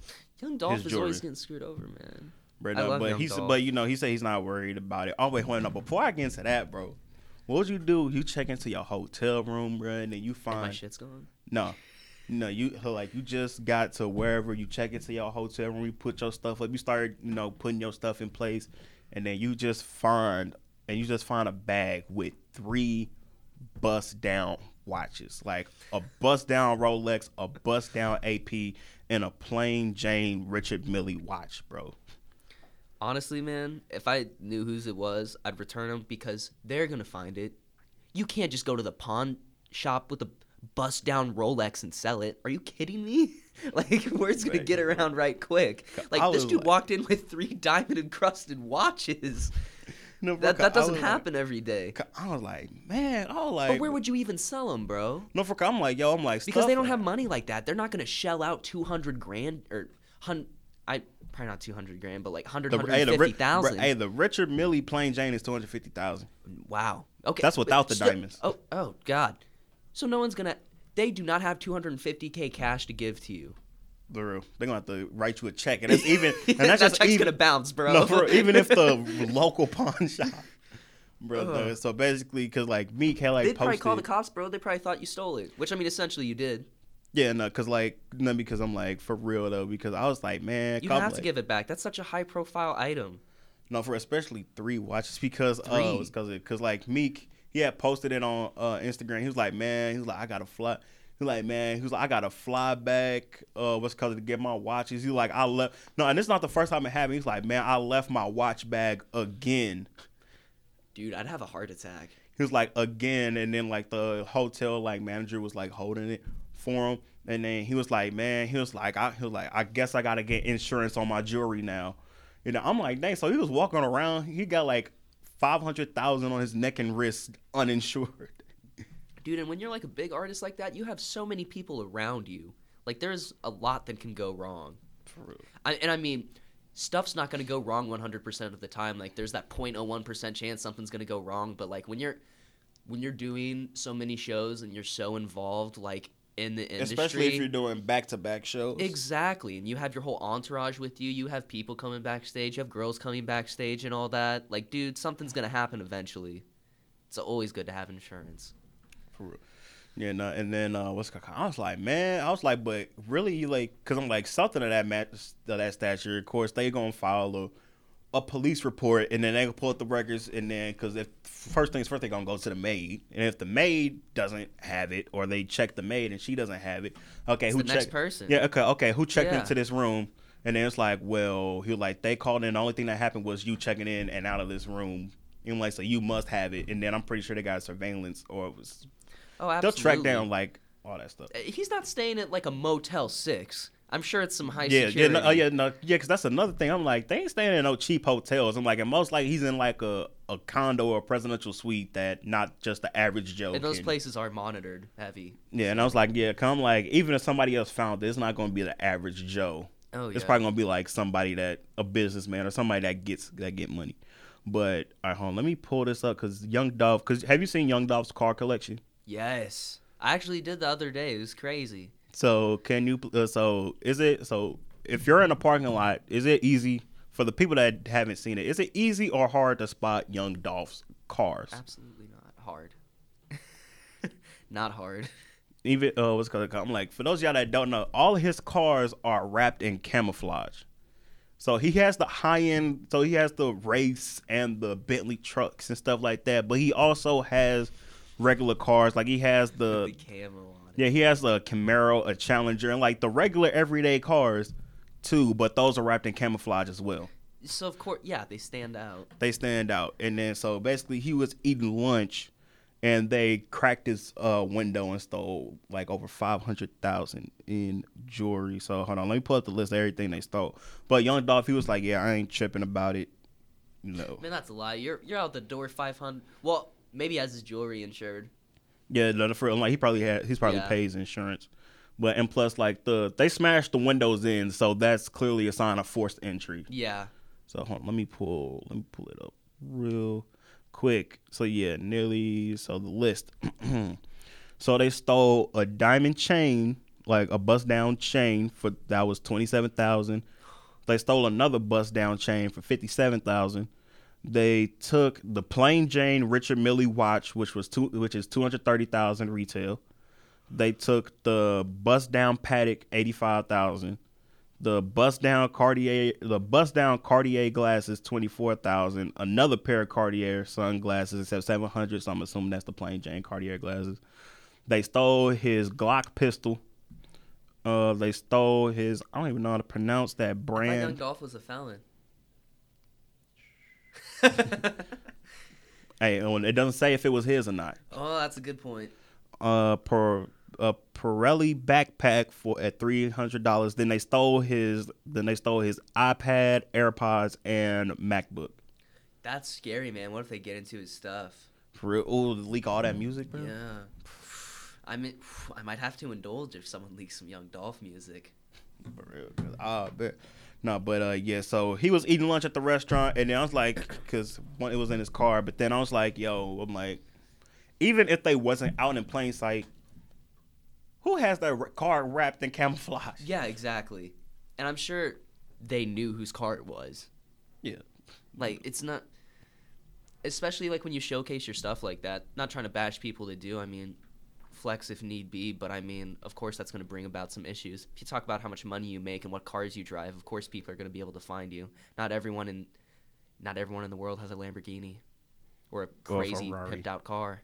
Young Dolph his is jewelry. Always getting screwed over, man. Right, I no, love but Young he's Dolph. But you know he said he's not worried about it. Oh wait, hold on. Before I get into that, bro, what would you do? You check into your hotel room, bro, and then you find and my shit's gone. No, no, you like you just got to wherever you check into your hotel room. You put your stuff up. You started, you know, putting your stuff in place, and then you just find and you just find a bag with three. Bust down watches, like a bust down Rolex, a bust down A P, and a plain Jane Richard Mille watch, bro. Honestly, man, if I knew whose it was, I'd return them because they're gonna find it. You can't just go to the pawn shop with a bust down Rolex and sell it. Are you kidding me? Like, word's gonna right. get around right quick. Like, I this dude like... walked in with three diamond encrusted watches. No, bro, that that doesn't happen like, every day. I was like, man, I was like. But where would you even sell them, bro? No, for I'm like, yo, I'm like, because they don't like, have money like that. They're not gonna shell out two hundred grand or hun. I probably not two hundred grand, but like hundred hundred fifty thousand. Hey, the Richard Millie plain Jane is two hundred fifty thousand. Wow. Okay. That's without but, the diamonds. Oh, oh God. So no one's gonna. They do not have two hundred and fifty k cash to give to you. They're gonna have to write you a check, and it's even. And that's that just check's even, gonna bounce, bro. No, bro, even if the local pawn shop, bro. Uh, though, so basically, because like Meek had like they probably called the cops, bro. They probably thought you stole it, which I mean, essentially, you did. Yeah, no, because like no, because I'm like for real though, because I was like, man, you have like, to give it back. That's such a high profile item. No, for especially three watches because three. uh, because because like Meek, he had posted it on uh, Instagram. He was like, man, he was like, I gotta fly. He's like, man, he was like, I got to fly back, uh, what's called, to get my watches. He's like, I left. No, and this is not the first time it happened. He's like, man, I left my watch bag again. Dude, I'd have a heart attack. He was like, again. And then, like, the hotel, like, manager was, like, holding it for him. And then he was like, man, he was like, I, he was like, I guess I got to get insurance on my jewelry now. You know, I'm like, dang. So he was walking around. He got, like, five hundred thousand dollars on his neck and wrist uninsured. Dude, and when you're like a big artist like that, you have so many people around you. Like, there's a lot that can go wrong. True. I, and I mean, stuff's not going to go wrong one hundred percent of the time. Like, there's that zero point zero one percent chance something's going to go wrong. But like when you're when you're doing so many shows and you're so involved, like in the industry, especially if you're doing back-to-back shows. Exactly, and you have your whole entourage with you. You have people coming backstage. You have girls coming backstage and all that. Like, dude, something's going to happen eventually. It's always good to have insurance. For real. Yeah, no, and then uh, what's I was like, man, I was like, but really, like, cause I'm like something of that match, of that stature. Of course, they gonna file a, a police report, and then they gonna pull up the records, and then cause if first things first, they gonna go to the maid, and if the maid doesn't have it, or they check the maid and she doesn't have it, okay, it's who the checked? Next person? Yeah, okay, okay, who checked yeah. into this room? And then it's like, well, he was like, they called in. The only thing that happened was you checking in and out of this room, and like, so you must have it. And then I'm pretty sure they got surveillance, or it was. Oh, absolutely. They'll track down, like, all that stuff. He's not staying at, like, a Motel six. I'm sure it's some high yeah, security. Yeah, no, oh, yeah, no, yeah, because that's another thing. I'm like, they ain't staying in no cheap hotels. I'm like, and most like he's in, like, a, a condo or a presidential suite that not just the average Joe. And those can. Places are monitored heavy. Yeah, and I was like, yeah, come, like, even if somebody else found it, it's not going to be the average Joe. Oh, yeah. It's probably going to be, like, somebody that, a businessman or somebody that gets, that get money. But, all right, hold on, let me pull this up, because Young Dolph, because have you seen Young Dolph's car collection? Yes, I actually did the other day. It was crazy. So can you? Uh, so is it? So if you're in a parking lot, is it easy for the people that haven't seen it? Is it easy or hard to spot Young Dolph's cars? Absolutely not hard. Not hard. Even uh, what's called? I'm like, for those of y'all that don't know, all his cars are wrapped in camouflage. So he has the high end. So he has the race and the Bentley trucks and stuff like that. But he also has regular cars, like he has the, the camo on it. Yeah, he has a Camaro, a Challenger, and like the regular everyday cars too, but those are wrapped in camouflage as well. So of course, yeah, they stand out. They stand out. And then so basically he was eating lunch and they cracked his uh, window and stole like over five hundred thousand in jewelry. So hold on, let me pull up the list of everything they stole. But Young Dolph, he was like, yeah, I ain't tripping about it. No. Man, that's a lie. You're you're out the door five hundred. Well, maybe he has his jewelry insured. Yeah, no, for like he probably had, he's probably yeah. pays insurance, but and plus like the they smashed the windows in, so that's clearly a sign of forced entry. Yeah. So hold on, let me pull, let me pull it up real quick. So yeah, nearly. So the list. So they stole a diamond chain, like a bust down chain for that was twenty seven thousand. They stole another bust down chain for fifty seven thousand. They took the plain Jane Richard Millie watch, which was two, which is two hundred thirty thousand retail. They took the bust down Patek eighty five thousand, the bust down Cartier, the bust down Cartier glasses twenty four thousand, another pair of Cartier sunglasses except seven hundred. So I'm assuming that's the plain Jane Cartier glasses. They stole his Glock pistol. Uh, they stole his. I don't even know how to pronounce that brand. My Young Dolph was a felon. Hey, it doesn't say if it was his or not. Oh, that's a good point. Uh, per a Pirelli backpack for at three hundred dollars. Then they stole his. Then they stole his iPad, AirPods, and MacBook. That's scary, man. What if they get into his stuff? For real? Ooh, leak all that music, bro. Yeah. I mean, I might have to indulge if someone leaks some Young Dolph music. For real, I bet. No, but uh, yeah. So he was eating lunch at the restaurant, and then I was like, because one, it was in his car. But then I was like, yo, I'm like, even if they wasn't out in plain sight, who has their car wrapped in camouflage? Yeah, exactly. And I'm sure they knew whose car it was. Yeah. Like, it's not, especially like when you showcase your stuff like that. Not trying to bash people to do. I mean, flex if need be, but I mean, of course that's going to bring about some issues. If you talk about how much money you make and what cars you drive, of course people are going to be able to find you. Not everyone in, not everyone in the world has a Lamborghini or a crazy or pimped out car.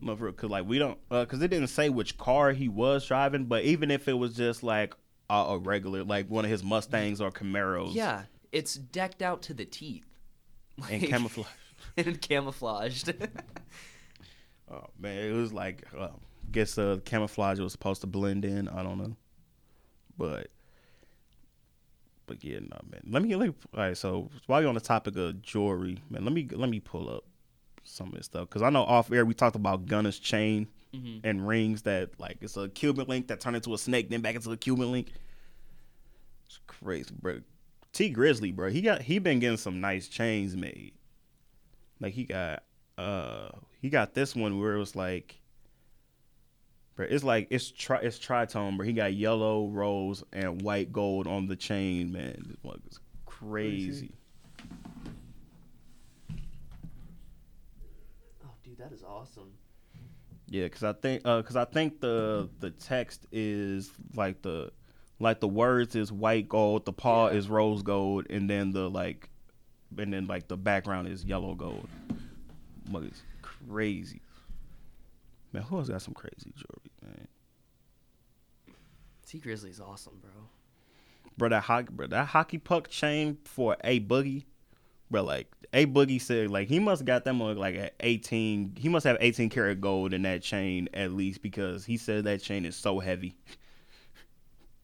No, for real, cause like we don't, uh, cause it didn't say which car he was driving. But even if it was just like a, a regular, like one of his Mustangs or Camaros, yeah, it's decked out to the teeth like, and camouflaged. And camouflaged. Oh man, it was like, uh, guess the uh, camouflage was supposed to blend in. I don't know, but but yeah, no man. Let me let me. All right, so while you're on the topic of jewelry, man, let me let me pull up some of this stuff, because I know off air we talked about Gunna's chain mm-hmm. and rings that like it's a Cuban link that turned into a snake, then back into a Cuban link. It's crazy, bro. T Grizzly, bro, he got he been getting some nice chains made. Like he got uh he got this one where it was like, bro, it's like it's tri it's tritone, bro. He got yellow, rose, and white gold on the chain, man. This one is crazy. That is awesome. Yeah, because I think uh, cause I think the the text is like the like the words is white gold, the paw yeah. is rose gold, and then the like and then like the background is yellow gold. Mug is crazy. Man, who else got some crazy jewelry, man? T Grizzly is awesome, bro. Bro, that hockey bro, that hockey puck chain for A Boogie. Bro, like, A Boogie said, like, he must got that mug, like, at eighteen. He must have eighteen karat gold in that chain, at least, because he said that chain is so heavy.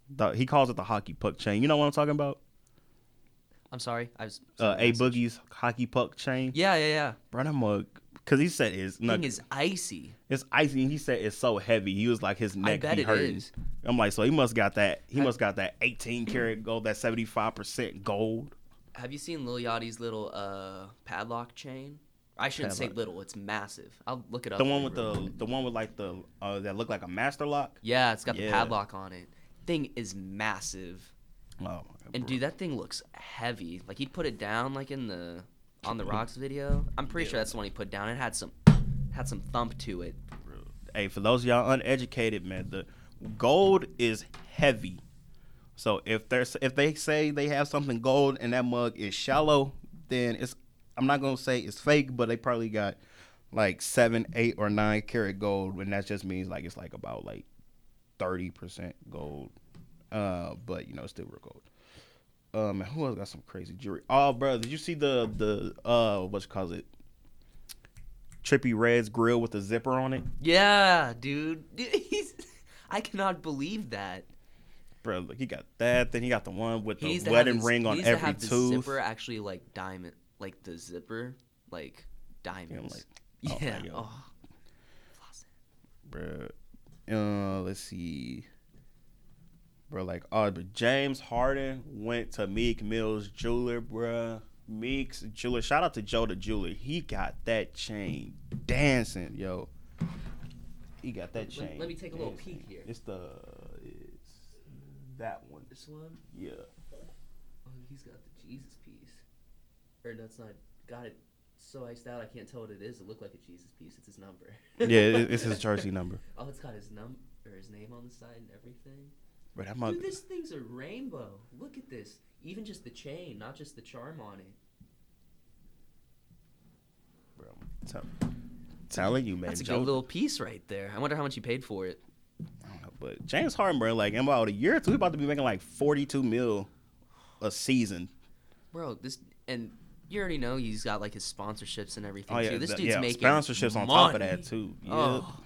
the, he calls it the hockey puck chain. You know what I'm talking about? I'm sorry. I was. Uh, A Boogie's hockey puck chain. Yeah, yeah, yeah. Bro, that mug, because he said it's. That thing is icy. It's icy, and he said it's so heavy. He was like, his neck be hurting. I bet it is. I'm like, so he must got that. He I... must got that eighteen karat gold, that seventy-five percent gold. Have you seen Lil Yachty's little uh, padlock chain? I shouldn't padlock. say little; it's massive. I'll look it up. The one with the the one with like the uh, that looked like a master lock. Yeah, it's got yeah. the padlock on it. Thing is massive. Oh my God, and dude, that thing looks heavy. Like he put it down like in the On the Rocks video. I'm pretty yeah. sure that's the one he put down. It had some had some thump to it. Hey, for those of y'all uneducated, man, the gold is heavy. So if there's if they say they have something gold and that mug is shallow, then it's I'm not gonna say it's fake, but they probably got like seven, eight, or nine karat gold, and that just means like it's like about like thirty percent gold. Uh, but you know, it's still real gold. Um, who else got some crazy jewelry? Oh, bro, did you see the the uh what you call it? Trippie Red's grill with the zipper on it? Yeah, dude, he's I cannot believe that. Bro, look, he got that. Then he got the one with the wedding his, ring on every tooth. He needs to have the tooth. zipper actually like diamond, like the zipper, like diamonds. Yeah. Like, oh, yeah. Oh. Bro, uh, let's see. Bro, like, oh, but James Harden went to Meek Mill's jeweler, bro. Meek's jeweler. Shout out to Joe the jeweler. He got that chain dancing, yo. He got that chain. Let, let me take a little dancing. peek here. It's the. That one. This one? Yeah. Oh, he's got the Jesus piece. Or that's not. Got it so iced out I can't tell what it is. It looked like a Jesus piece. It's his number. Yeah, it's his jersey number. Oh, it's got his number or his name on the side and everything. But I'm Dude, a- this thing's a rainbow. Look at this. Even just the chain, not just the charm on it. Bro, I'm tell- telling you, man. That's a Joe- good little piece right there. I wonder how much you paid for it. I don't know, but James Harden, bro, like in about a year or two, he's about to be making like forty-two mil a season. Bro, this and you already know he's got like his sponsorships and everything oh, yeah, too. This the, dude's yeah, making sponsorships money. on top of that too. Yeah. Oh.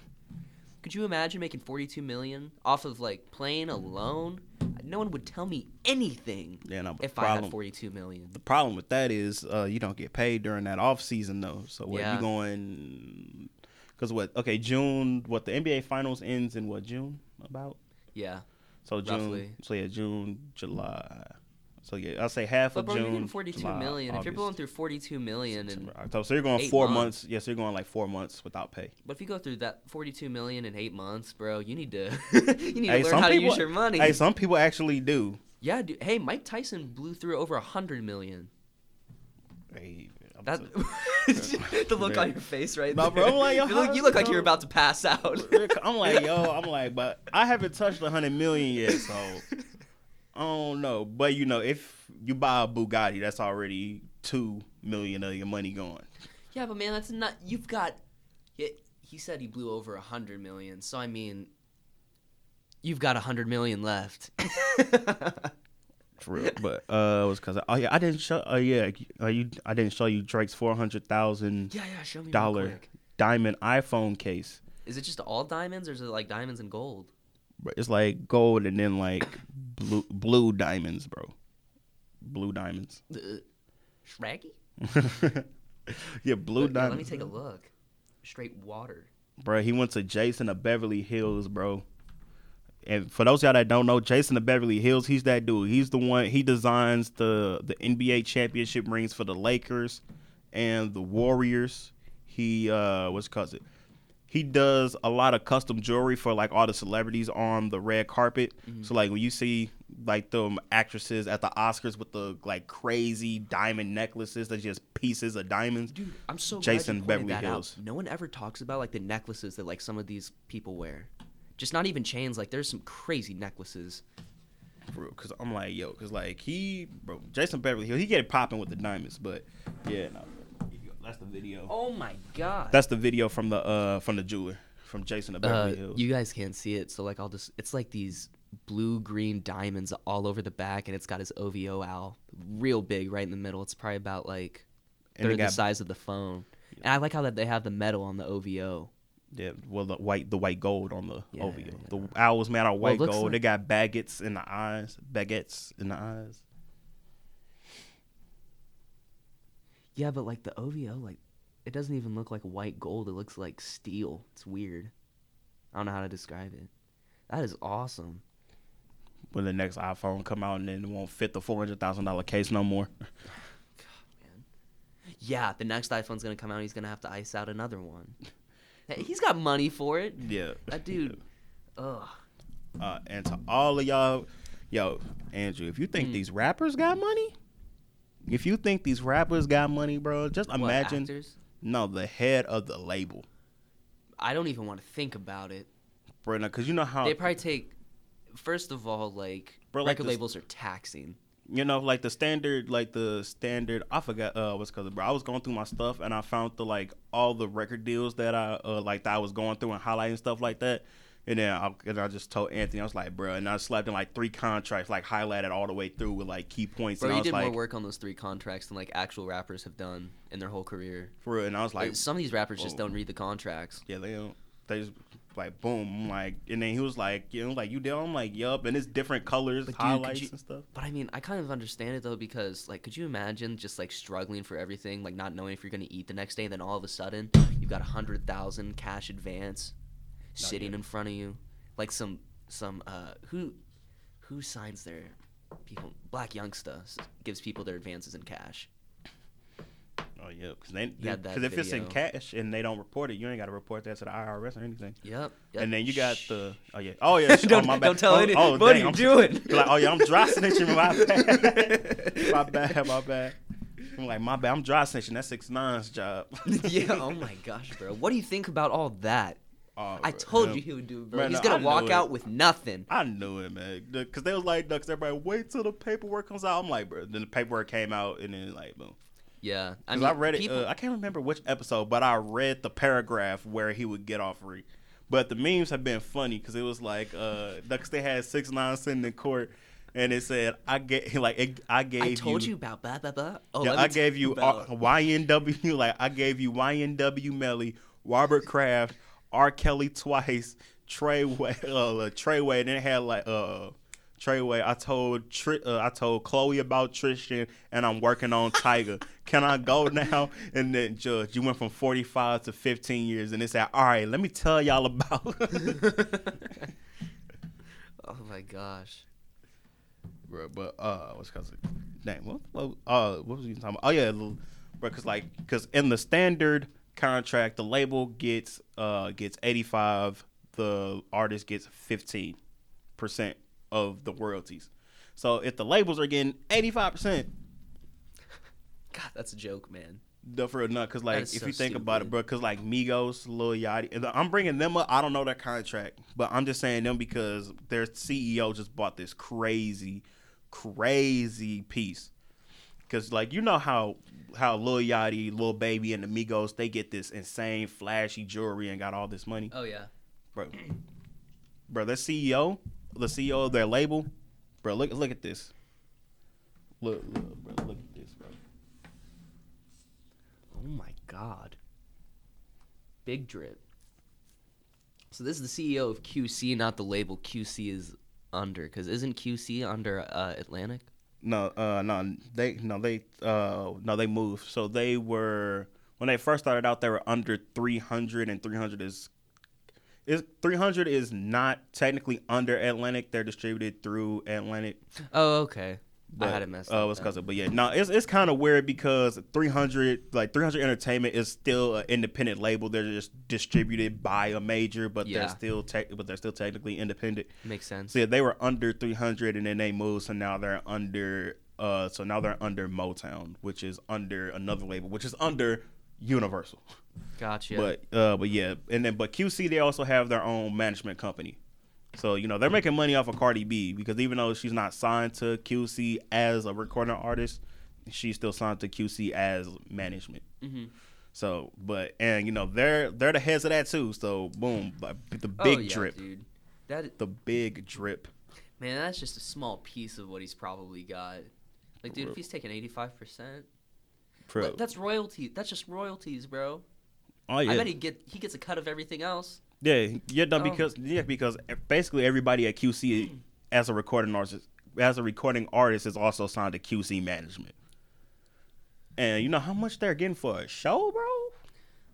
Could you imagine making forty-two million dollars off of, like, playing alone? No one would tell me anything yeah, no, if problem, I had forty-two million dollars. The problem with that is uh, you don't get paid during that off season, though. So, what, yeah. you going... Because, what, okay, June... What, the N B A Finals ends in, what, June? About? Yeah. So, June... Roughly. So, yeah, June, July... So, yeah, I'll say half but of bro, June, you're forty-two July, million. August, if you're blowing through forty-two million dollars in October, so you're going four months. months. Yes, yeah, so you're going like four months without pay. But if you go through that forty-two million dollars in eight months, bro, you need to you need hey, to learn how people, to use your money. Hey, some people actually do. Yeah, dude. Hey, Mike Tyson blew through over one hundred million dollars. Hey, that, the look man. on your face right now. Like, yo, you look, you look like you're about to pass out. I'm like, yo, I'm like, but I haven't touched one hundred million dollars yet, so... I don't know, but you know, if you buy a Bugatti, that's already two million of your money gone. Yeah, but man, that's not. You've got. It, he said he blew over a hundred million, so I mean, you've got a hundred million left. For real, but uh, it was because oh yeah, I didn't show. Oh uh, yeah, uh, you, I didn't show you Drake's four hundred thousand yeah, yeah, show me dollar diamond iPhone case. Is it just all diamonds, or is it like diamonds and gold? But it's like gold and then like blue, blue diamonds, bro. Blue diamonds. Uh, Shraggy? Yeah, blue look, diamonds. Man, let me take a look. Straight water. Bro, he went to Jason of Beverly Hills, bro. And for those of y'all that don't know, Jason of Beverly Hills, he's that dude. He's the one, he designs the, the N B A championship rings for the Lakers and the Warriors. He, uh, what's called it? He does a lot of custom jewelry for, like, all the celebrities on the red carpet. Mm-hmm. So, like, when you see, like, them actresses at the Oscars with the, like, crazy diamond necklaces that's just pieces of diamonds. Dude, I'm so Jason glad you pointed Beverly that Hills. Out. No one ever talks about, like, the necklaces that, like, some of these people wear. Just not even chains. Like, there's some crazy necklaces. Bro, because I'm like, yo, because, like, he, bro, Jason Beverly Hills, he get popping with the diamonds, but, yeah, no. That's the video. Oh my god. That's the video from the uh from the jeweler from Jason of Beverly uh, Hills. You guys can't see it, so like I'll just it's like these blue green diamonds all over the back, and it's got his O V O owl real big right in the middle. It's probably about like they're the size of the phone. Yeah. And I like how that they have the metal on the O V O. Yeah, well the white the white gold on the yeah, O V O. Yeah. The owl was made out of white well, gold. Like... They got baguettes in the eyes, baguettes in the eyes. Yeah, but, like, the O V O, like, it doesn't even look like white gold. It looks like steel. It's weird. I don't know how to describe it. That is awesome. When the next iPhone come out and then it won't fit the four hundred thousand dollars case no more. God, man. Yeah, the next iPhone's going to come out and he's going to have to ice out another one. Hey, he's got money for it. Yeah. That dude. Yeah. Ugh. Uh, and to all of y'all, yo, Andrew, if you think mm. these rappers got money... If you think these rappers got money, bro, just imagine. What, actors? No, the head of the label. I don't even want to think about it. Bro, no, because you know how... They probably take... First of all, like, bro, record like the, labels are taxing. You know, like, the standard, like, the standard... I forgot uh, what's called, bro. I was going through my stuff, and I found, the like, all the record deals that I, uh, like, that I was going through and highlighting stuff like that. And then I, and I just told Anthony, I was like, bro, and I slapped in like three contracts, like highlighted all the way through with like key points. Bro, and I you was did like, more work on those three contracts than like actual rappers have done in their whole career. For real. And I was like, like some of these rappers Whoa. just don't read the contracts. Yeah, they don't. They just like boom, like, and then he was like, you know, like you did. I'm like, yup, and it's different colors, but highlights dude, you, and stuff. But I mean, I kind of understand it though because like, could you imagine just like struggling for everything, like not knowing if you're gonna eat the next day, and then all of a sudden you've got a hundred thousand cash advance. Not sitting yet. In front of you, like some some uh who who signs their people Black Youngsta gives people their advances in cash. Oh yeah, because they because if it's in cash and they don't report it, you ain't got to report that to the I R S or anything. Yep. yep. And then you got the oh yeah oh yeah don't, oh, my bad. Don't tell oh, anything. Oh, what dang, are you I'm, doing? Like oh yeah I'm dry snitching my bad my bad my bad. I'm like my bad I'm dry snitching that's six nine's job. Yeah. Oh my gosh, bro. What do you think about all that? Oh, I told him. you he would do it, bro. Man, He's no, going to walk out with nothing. I knew it, man. Because they was like, because everybody, wait till the paperwork comes out. I'm like, bro. Then the paperwork came out, and then, like, boom. Yeah. I mean, I read it. People... Uh, I can't remember which episode, but I read the paragraph where he would get off free. But the memes have been funny because it was like, because uh, they had six nine sitting in court. And it said, I get like it, I gave you. I told you, you about blah, blah, blah. Oh, yeah, I gave you about... Y N W, like, I gave you Y N W Melly, Robert Kraft, R. Kelly twice, Treyway, uh, Treyway, and it had like uh, Treyway. I told Tri- uh, I told Chloe about Tristan, and I'm working on Tiger. Can I go now? And then Judge, you went from forty-five to fifteen years, and it's like, all right, let me tell y'all about. Oh my gosh. Bro, but uh, what's cause dang, what, what, uh, what was you talking about? Oh yeah, bro, cause like, cause in the standard contract, the label gets uh gets eighty-five, the artist gets fifteen percent of the royalties. So if the labels are getting eighty-five percent, God, that's a joke, man. No, for real, not cause like if so you think stupid. About it, bro, cause like Migos, Lil Yachty, and I'm bringing them up. I don't know their contract, but I'm just saying them because their C E O just bought this crazy. Crazy piece, cause like you know how how Lil Yachty, Lil Baby, and the Migos, they get this insane flashy jewelry and got all this money. Oh yeah, bro, bro, their C E O, the C E O of their label, bro, look look at this, look look bro, look at this, bro. Oh my God, big drip. So this is the C E O of Q C, not the label. Q C is. Under, because isn't Q C under uh, Atlantic? No, uh, no, they, no, they, uh, no, they moved. So they were when they first started out, they were under three hundred, and three hundred is, is three hundred is not technically under Atlantic. They're distributed through Atlantic. Oh, okay. But, I had it messed up. Uh, it's cousin, but yeah, no, it's it's kind of weird because three hundred, like three hundred Entertainment, is still an independent label. They're just distributed by a major, but yeah. they're still te- but they're still technically independent. Makes sense. So yeah, they were under three hundred, and then they moved, so now they're under. Uh, so now they're under Motown, which is under another label, which is under Universal. Gotcha. But uh, but yeah, and then but Q C, they also have their own management company. So, you know, they're making money off of Cardi B because even though she's not signed to Q C as a recording artist, she's still signed to Q C as management. Mm-hmm. So, but, and, you know, they're they're the heads of that too. So, boom, the big oh, yeah, drip. Dude. That, the big drip. Man, that's just a small piece of what he's probably got. Like, dude, if he's taking eighty-five percent, bro. That's royalty. That's just royalties, bro. Oh, yeah. I bet he, get, he gets a cut of everything else. Yeah, yeah, no, because oh. yeah, because basically everybody at Q C as a recording artist, as a recording artist, is also signed to Q C management. And you know how much they're getting for a show, bro?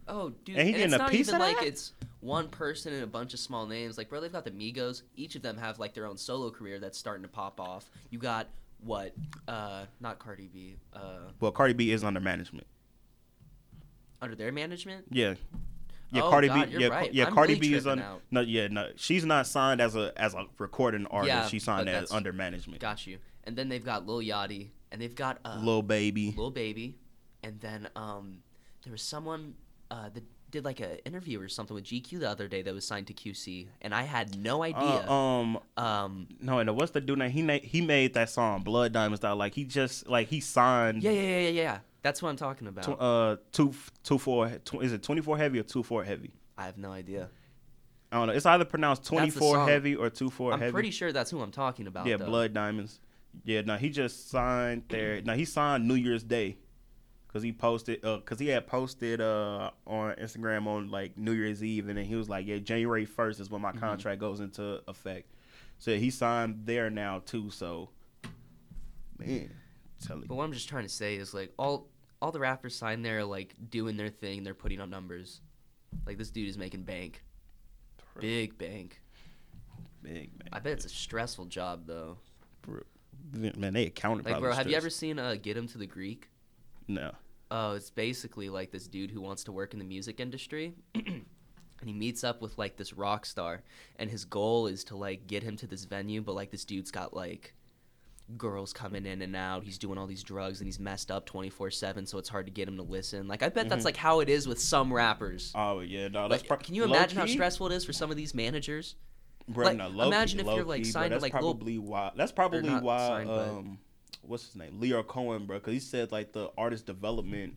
Oh, dude, and, he and getting it's a not piece even of like that? It's one person and a bunch of small names. Like, bro, they've got the Migos. Each of them have like their own solo career that's starting to pop off. You got what? Uh, not Cardi B. Uh, well, Cardi B is under management. Under their management? Yeah. Yeah, oh, Cardi God, B. Yeah, right. yeah Cardi really B is on. Out. No, yeah, no. She's not signed as a as a recording artist. Yeah, she's signed as under management. Got you. And then they've got Lil Yachty, and they've got uh, Lil Baby. Lil Baby, and then um, there was someone uh, that did like an interview or something with G Q the other day that was signed to Q C, and I had no idea. Uh, um, um, no, and what's the dude name? He na- he made that song Blood Diamonds. Style. Like he just like he signed. Yeah, yeah, yeah, yeah. yeah. That's what I'm talking about. Tw- uh, two, two, four. Tw- is it twenty-four Heavy or two four Heavy? I have no idea. I don't know. It's either pronounced twenty-four Heavy or two four Heavy. I'm pretty sure that's who I'm talking about. Yeah, though. Blood Diamonds. Yeah, no, he just signed there. No, he signed New Year's Day, cause he posted, uh, cause he had posted uh on Instagram on like New Year's Eve, and then he was like, yeah, January first is when my contract mm-hmm. goes into effect. So he signed there now too. So, man, tell you. But what I'm just trying to say is like all. All the rappers signed there, like, doing their thing. They're putting up numbers. Like, this dude is making bank. Bro. Big bank. Big bank. I bet it's a stressful job, though. Bro. Man, they accounted for Like, bro, have stress. You ever seen uh, Get Him to the Greek? No. Oh, uh, it's basically, like, this dude who wants to work in the music industry. And he meets up with, like, this rock star. And his goal is to, like, get him to this venue. But, like, this dude's got, like... girls coming in and out, he's doing all these drugs and he's messed up twenty-four seven, so it's hard to get him to listen. Like, I bet that's mm-hmm. like how it is with some rappers. Oh yeah, no, that's like, pro- can you imagine how stressful it is for some of these managers? Bro, like, no, low imagine key, if low you're like key, signed bro, to like probably little, why that's probably why signed, um but... what's his name, Leo Cohen, bro, because he said like the artist development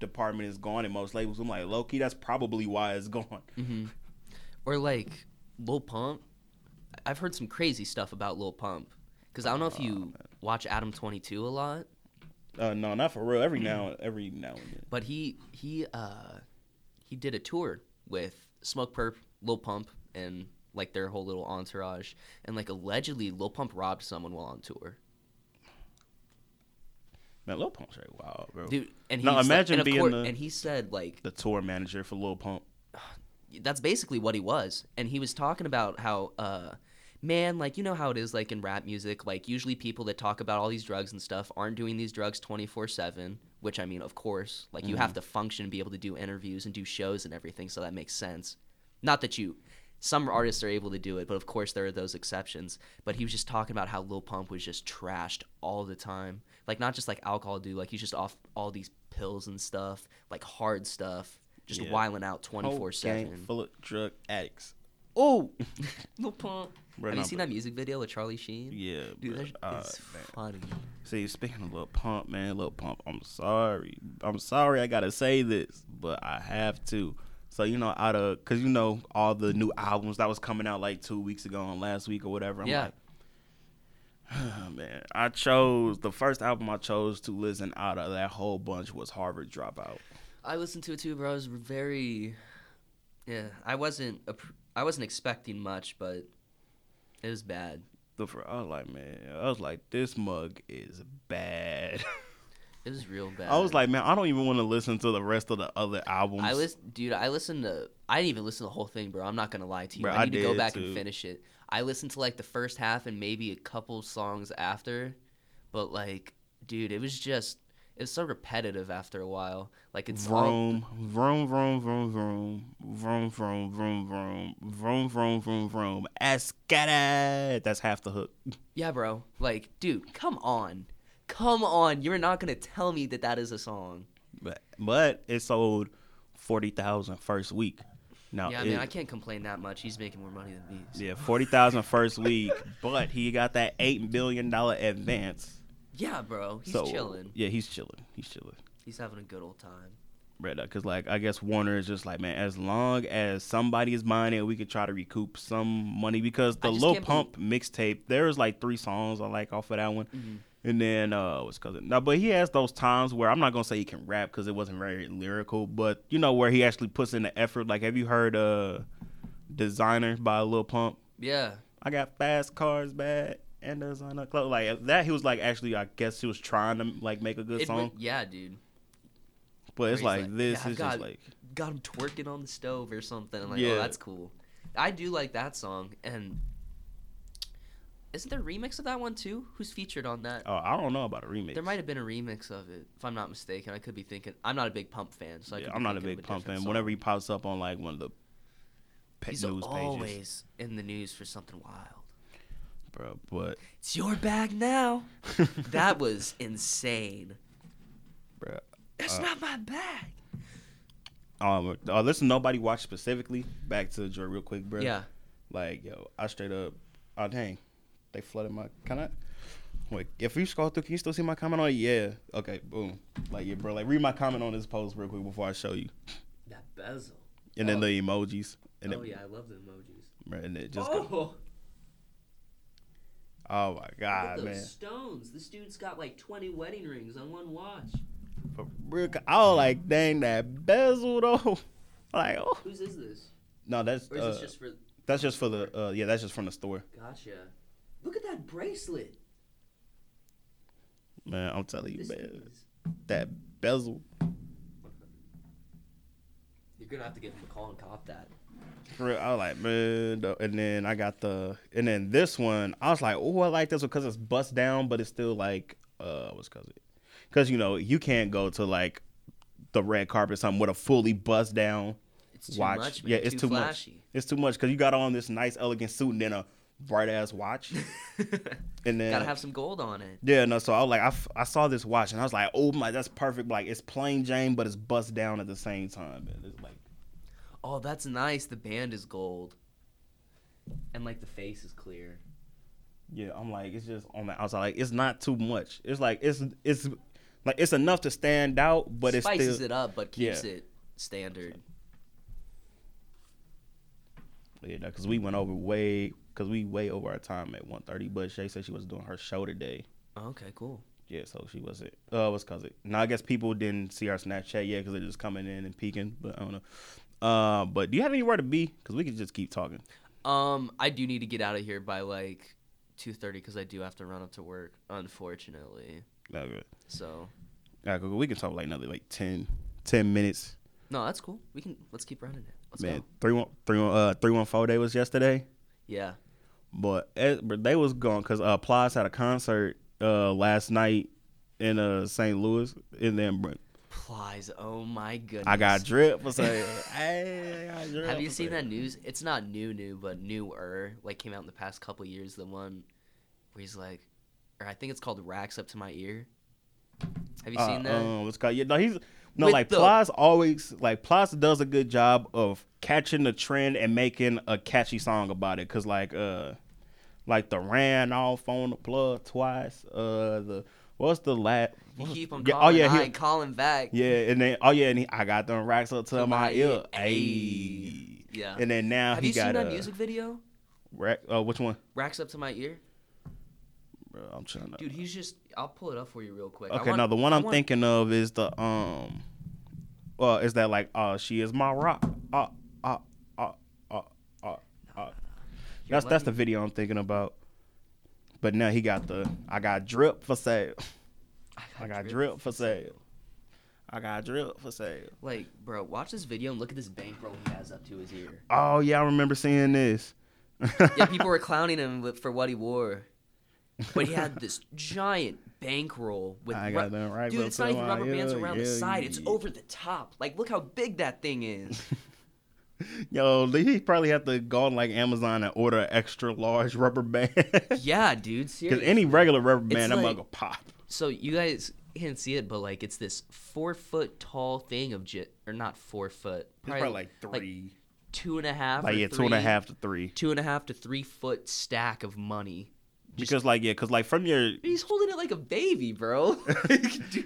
department is gone in most labels. I'm like, low key, that's probably why it's gone. Mm-hmm. Or like Lil Pump. I've heard some crazy stuff about Lil Pump. Because I don't know if you oh, watch Adam twenty-two a lot. Uh, no, not for real. Every now, every now and then. But he he uh, he did a tour with Smug Perp, Lil Pump, and like their whole little entourage. And like allegedly, Lil Pump robbed someone while on tour. Man, Lil Pump's like wild, bro. Dude, and he now imagine like, being court, the and he said like the tour manager for Lil Pump. That's basically what he was, and he was talking about how, uh, man, like you know how it is, like in rap music, like usually people that talk about all these drugs and stuff aren't doing these drugs twenty-four seven. Which I mean, of course, like mm-hmm. you have to function, and be able to do interviews and do shows and everything, so that makes sense. Not that you, some artists are able to do it, but of course there are those exceptions. But he was just talking about how Lil Pump was just trashed all the time, like not just like alcohol, dude, like he's just off all these pills and stuff, like hard stuff. Just yeah. Wiling out twenty-four seven. Full of drug addicts. Oh! Lil Pump. Bro, Have no, you seen bro. that music video with Charlie Sheen? Yeah, dude, that's uh, funny. See, speaking of Lil Pump, man, Lil Pump, I'm sorry. I'm sorry I gotta say this, but I have to. So, you know, out of, because, you know, all the new albums that was coming out like two weeks ago and last week or whatever, I'm yeah. like, oh, man, I chose, the first album I chose to listen out of that whole bunch was Harvard Dropout. I listened to it too, bro. I was very, yeah. I wasn't, I wasn't expecting much, but it was bad. The I was like, man, I was like, this mug is bad. It was real bad. I was like, man, I don't even want to listen to the rest of the other albums. I listen, dude. I listened to, I didn't even listen to the whole thing, bro. I'm not gonna lie to you. Bro, I need I to go back too. and finish it. I listened to like the first half and maybe a couple songs after, but like, dude, it was just. It's so repetitive after a while. Like it's vroom, all... vroom, vroom, vroom, vroom, vroom, vroom, vroom, vroom, vroom, vroom, vroom, vroom. Escada. That's half the hook. Yeah, bro. Like, dude, come on, come on. You're not gonna tell me that that is a song. But but it sold forty thousand first week. Now, yeah, I mean, I can't complain that much. He's making more money than me. So. Yeah, forty thousand first week, but he got that eight billion dollar advance. Yeah, bro. He's so, chilling. Yeah, he's chilling. He's chilling. He's having a good old time. Right, because, like, I guess Warner is just like, man, as long as somebody is buying it, we could try to recoup some money. Because the Lil Pump believe- mixtape, there was, like, three songs I like off of that one. Mm-hmm. And then, uh, what's cousin? No, but he has those times where I'm not going to say he can rap because it wasn't very lyrical. But, you know, where he actually puts in the effort. Like, have you heard uh, Designer by Lil Pump? Yeah. I got fast cars bad. And there's on a close like that. He was like, actually, I guess he was trying to like make a good it song. Went, yeah, dude. But it's like, like this yeah, is got, just like got him twerking on the stove or something. I'm like, yeah. Oh, that's cool. I do like that song. And isn't there a remix of that one too? Who's featured on that? Oh, I don't know about a remix. There might have been a remix of it, if I'm not mistaken. I could be thinking. I'm not a big Pump fan, so I yeah, could I'm be not a big Pump fan. Song. Whenever he pops up on like one of the pet He's news always pages, always in the news for something wild. Bro, but it's your bag now. That was insane, bro. That's uh, not my bag. Um, uh, listen, nobody watched specifically. Back to Joy real quick, bro. Yeah. Like, yo, I straight up. Oh dang, they flooded my comment. Wait, if you scroll through, can you still see my comment on it? Yeah. Okay, boom. Like, yeah, bro. Like, read my comment on this post real quick before I show you. That bezel. And then oh. the emojis. And oh it, yeah, I love the emojis. Bro, and it just. Oh. Go, Oh my God, those man! Those stones. This dude's got like twenty wedding rings on one watch. For real, I was like, dang, that bezel though. Like, oh. Whose is this? No, that's. Or is uh, this just for? That's just for the. Uh, yeah, that's just from the store. Gotcha. Look at that bracelet. Man, I'm telling you, man, that bezel. You're gonna have to give him a call and cop that. For real, I was like, man, and then I got the, and then this one, I was like, oh, I like this one because it's bust down, but it's still like, uh, what's cause it? Because, you know, you can't go to like the red carpet or something with a fully bust down it's watch. Too much, man. Yeah, it's too, too flashy. Much. It's too much because you got on this nice, elegant suit and then a bright ass watch. And then gotta have some gold on it. Yeah, no, so I was like, I, f- I saw this watch and I was like, oh my, that's perfect. Like, it's plain Jane, but it's bust down at the same time. Man. It's like, oh, that's nice. The band is gold. And, like, the face is clear. Yeah, I'm like, it's just on the outside. Like, it's not too much. It's like, it's it's like it's enough to stand out, but it's still. Spices it up, but keeps yeah. it standard. Yeah, because we went over way, because we way over our time at one thirty, but Shay said she was doing her show today. Okay, cool. Yeah, so she wasn't. Uh, what's cause it? Now, I guess people didn't see our Snapchat yet because they're just coming in and peeking, but I don't know. Uh, but do you have anywhere to be? Because we could just keep talking. Um, I do need to get out of here by like two thirty because I do have to run up to work, unfortunately. Not good. So. All right, we can talk like another like ten, ten minutes. No, that's cool. We can let's keep running it. Let's Man, go. three one four day was yesterday. Yeah. But, it, but they was gone because uh, Plies had a concert uh, last night in uh, Saint Louis, and then Plies, oh my goodness! I got drip for saying. Hey, I got drip. Have you seen that news? It's not new, new, but newer. Like came out in the past couple years. The one where he's like, or I think it's called "Racks Up to My Ear." Have you uh, seen that? Um, it's called, yeah, no, he's no With like the, Plies always like Plies does a good job of catching the trend and making a catchy song about it. Cause like uh. Like the ran off on the plug twice. Uh, the what's the last? You keep on calling. Yeah, oh yeah, he, I calling back. Yeah, and then oh yeah, and he, I got them racks up to my ear. Ayy. Yeah. And then now have he got. Have you seen that uh, music video? Rack. Uh, which one? Racks up to my ear. Bro, I'm trying to. Dude, he's just. I'll pull it up for you real quick. Okay, want, no, the one I I'm want... thinking of is the um. Well, uh, is that like oh uh, she is my rock. Uh, uh, uh, uh, uh, uh. You're that's lucky. That's the video I'm thinking about. But now he got the I got drip for sale. I got, I got drip, drip for sale. I got drip for sale. Like, bro, watch this video and look at this bankroll he has up to his ear. Oh yeah, I remember seeing this. Yeah, people were clowning him for what he wore, but he had this giant bankroll with. I got them right, dude. It's not even rubber bands around the side; it's over the top. Like, look how big that thing is. Yo, he probably have to go on like Amazon and order an extra large rubber band. Yeah, dude, seriously. Because any regular rubber band, I'm like, gonna pop. So you guys can't see it, but like it's this four foot tall thing of j- or not four foot, probably, probably like three, like two and a half. Like or yeah, three, two and a half to three, two and a half to three foot stack of money. Just, because like yeah, because like from your he's holding it like a baby, bro.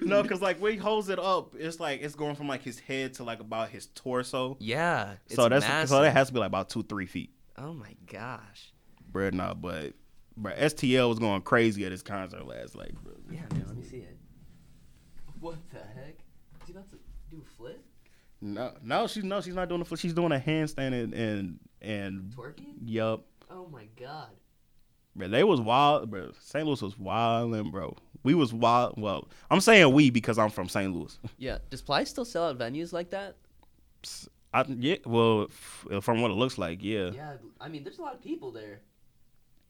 No, because like when he holds it up, it's like it's going from like his head to like about his torso. Yeah, it's so that's massive. So that has to be like about two three feet. Oh my gosh, bro. Nah, but bro, S T L was going crazy at his concert last night. Bro. Yeah, man. Let me see it. What the heck? Is he about to do a flip? No, no, she's no, she's not doing a flip. She's doing a handstand and and, and twerking. Yup. Oh my god. Bro, they was wild, bro. Saint Louis was wildin', bro. We was wild. Well, I'm saying we because I'm from Saint Louis. Yeah. Does Plies still sell out venues like that? I, yeah. Well, from what it looks like, yeah. Yeah. I mean, there's a lot of people there.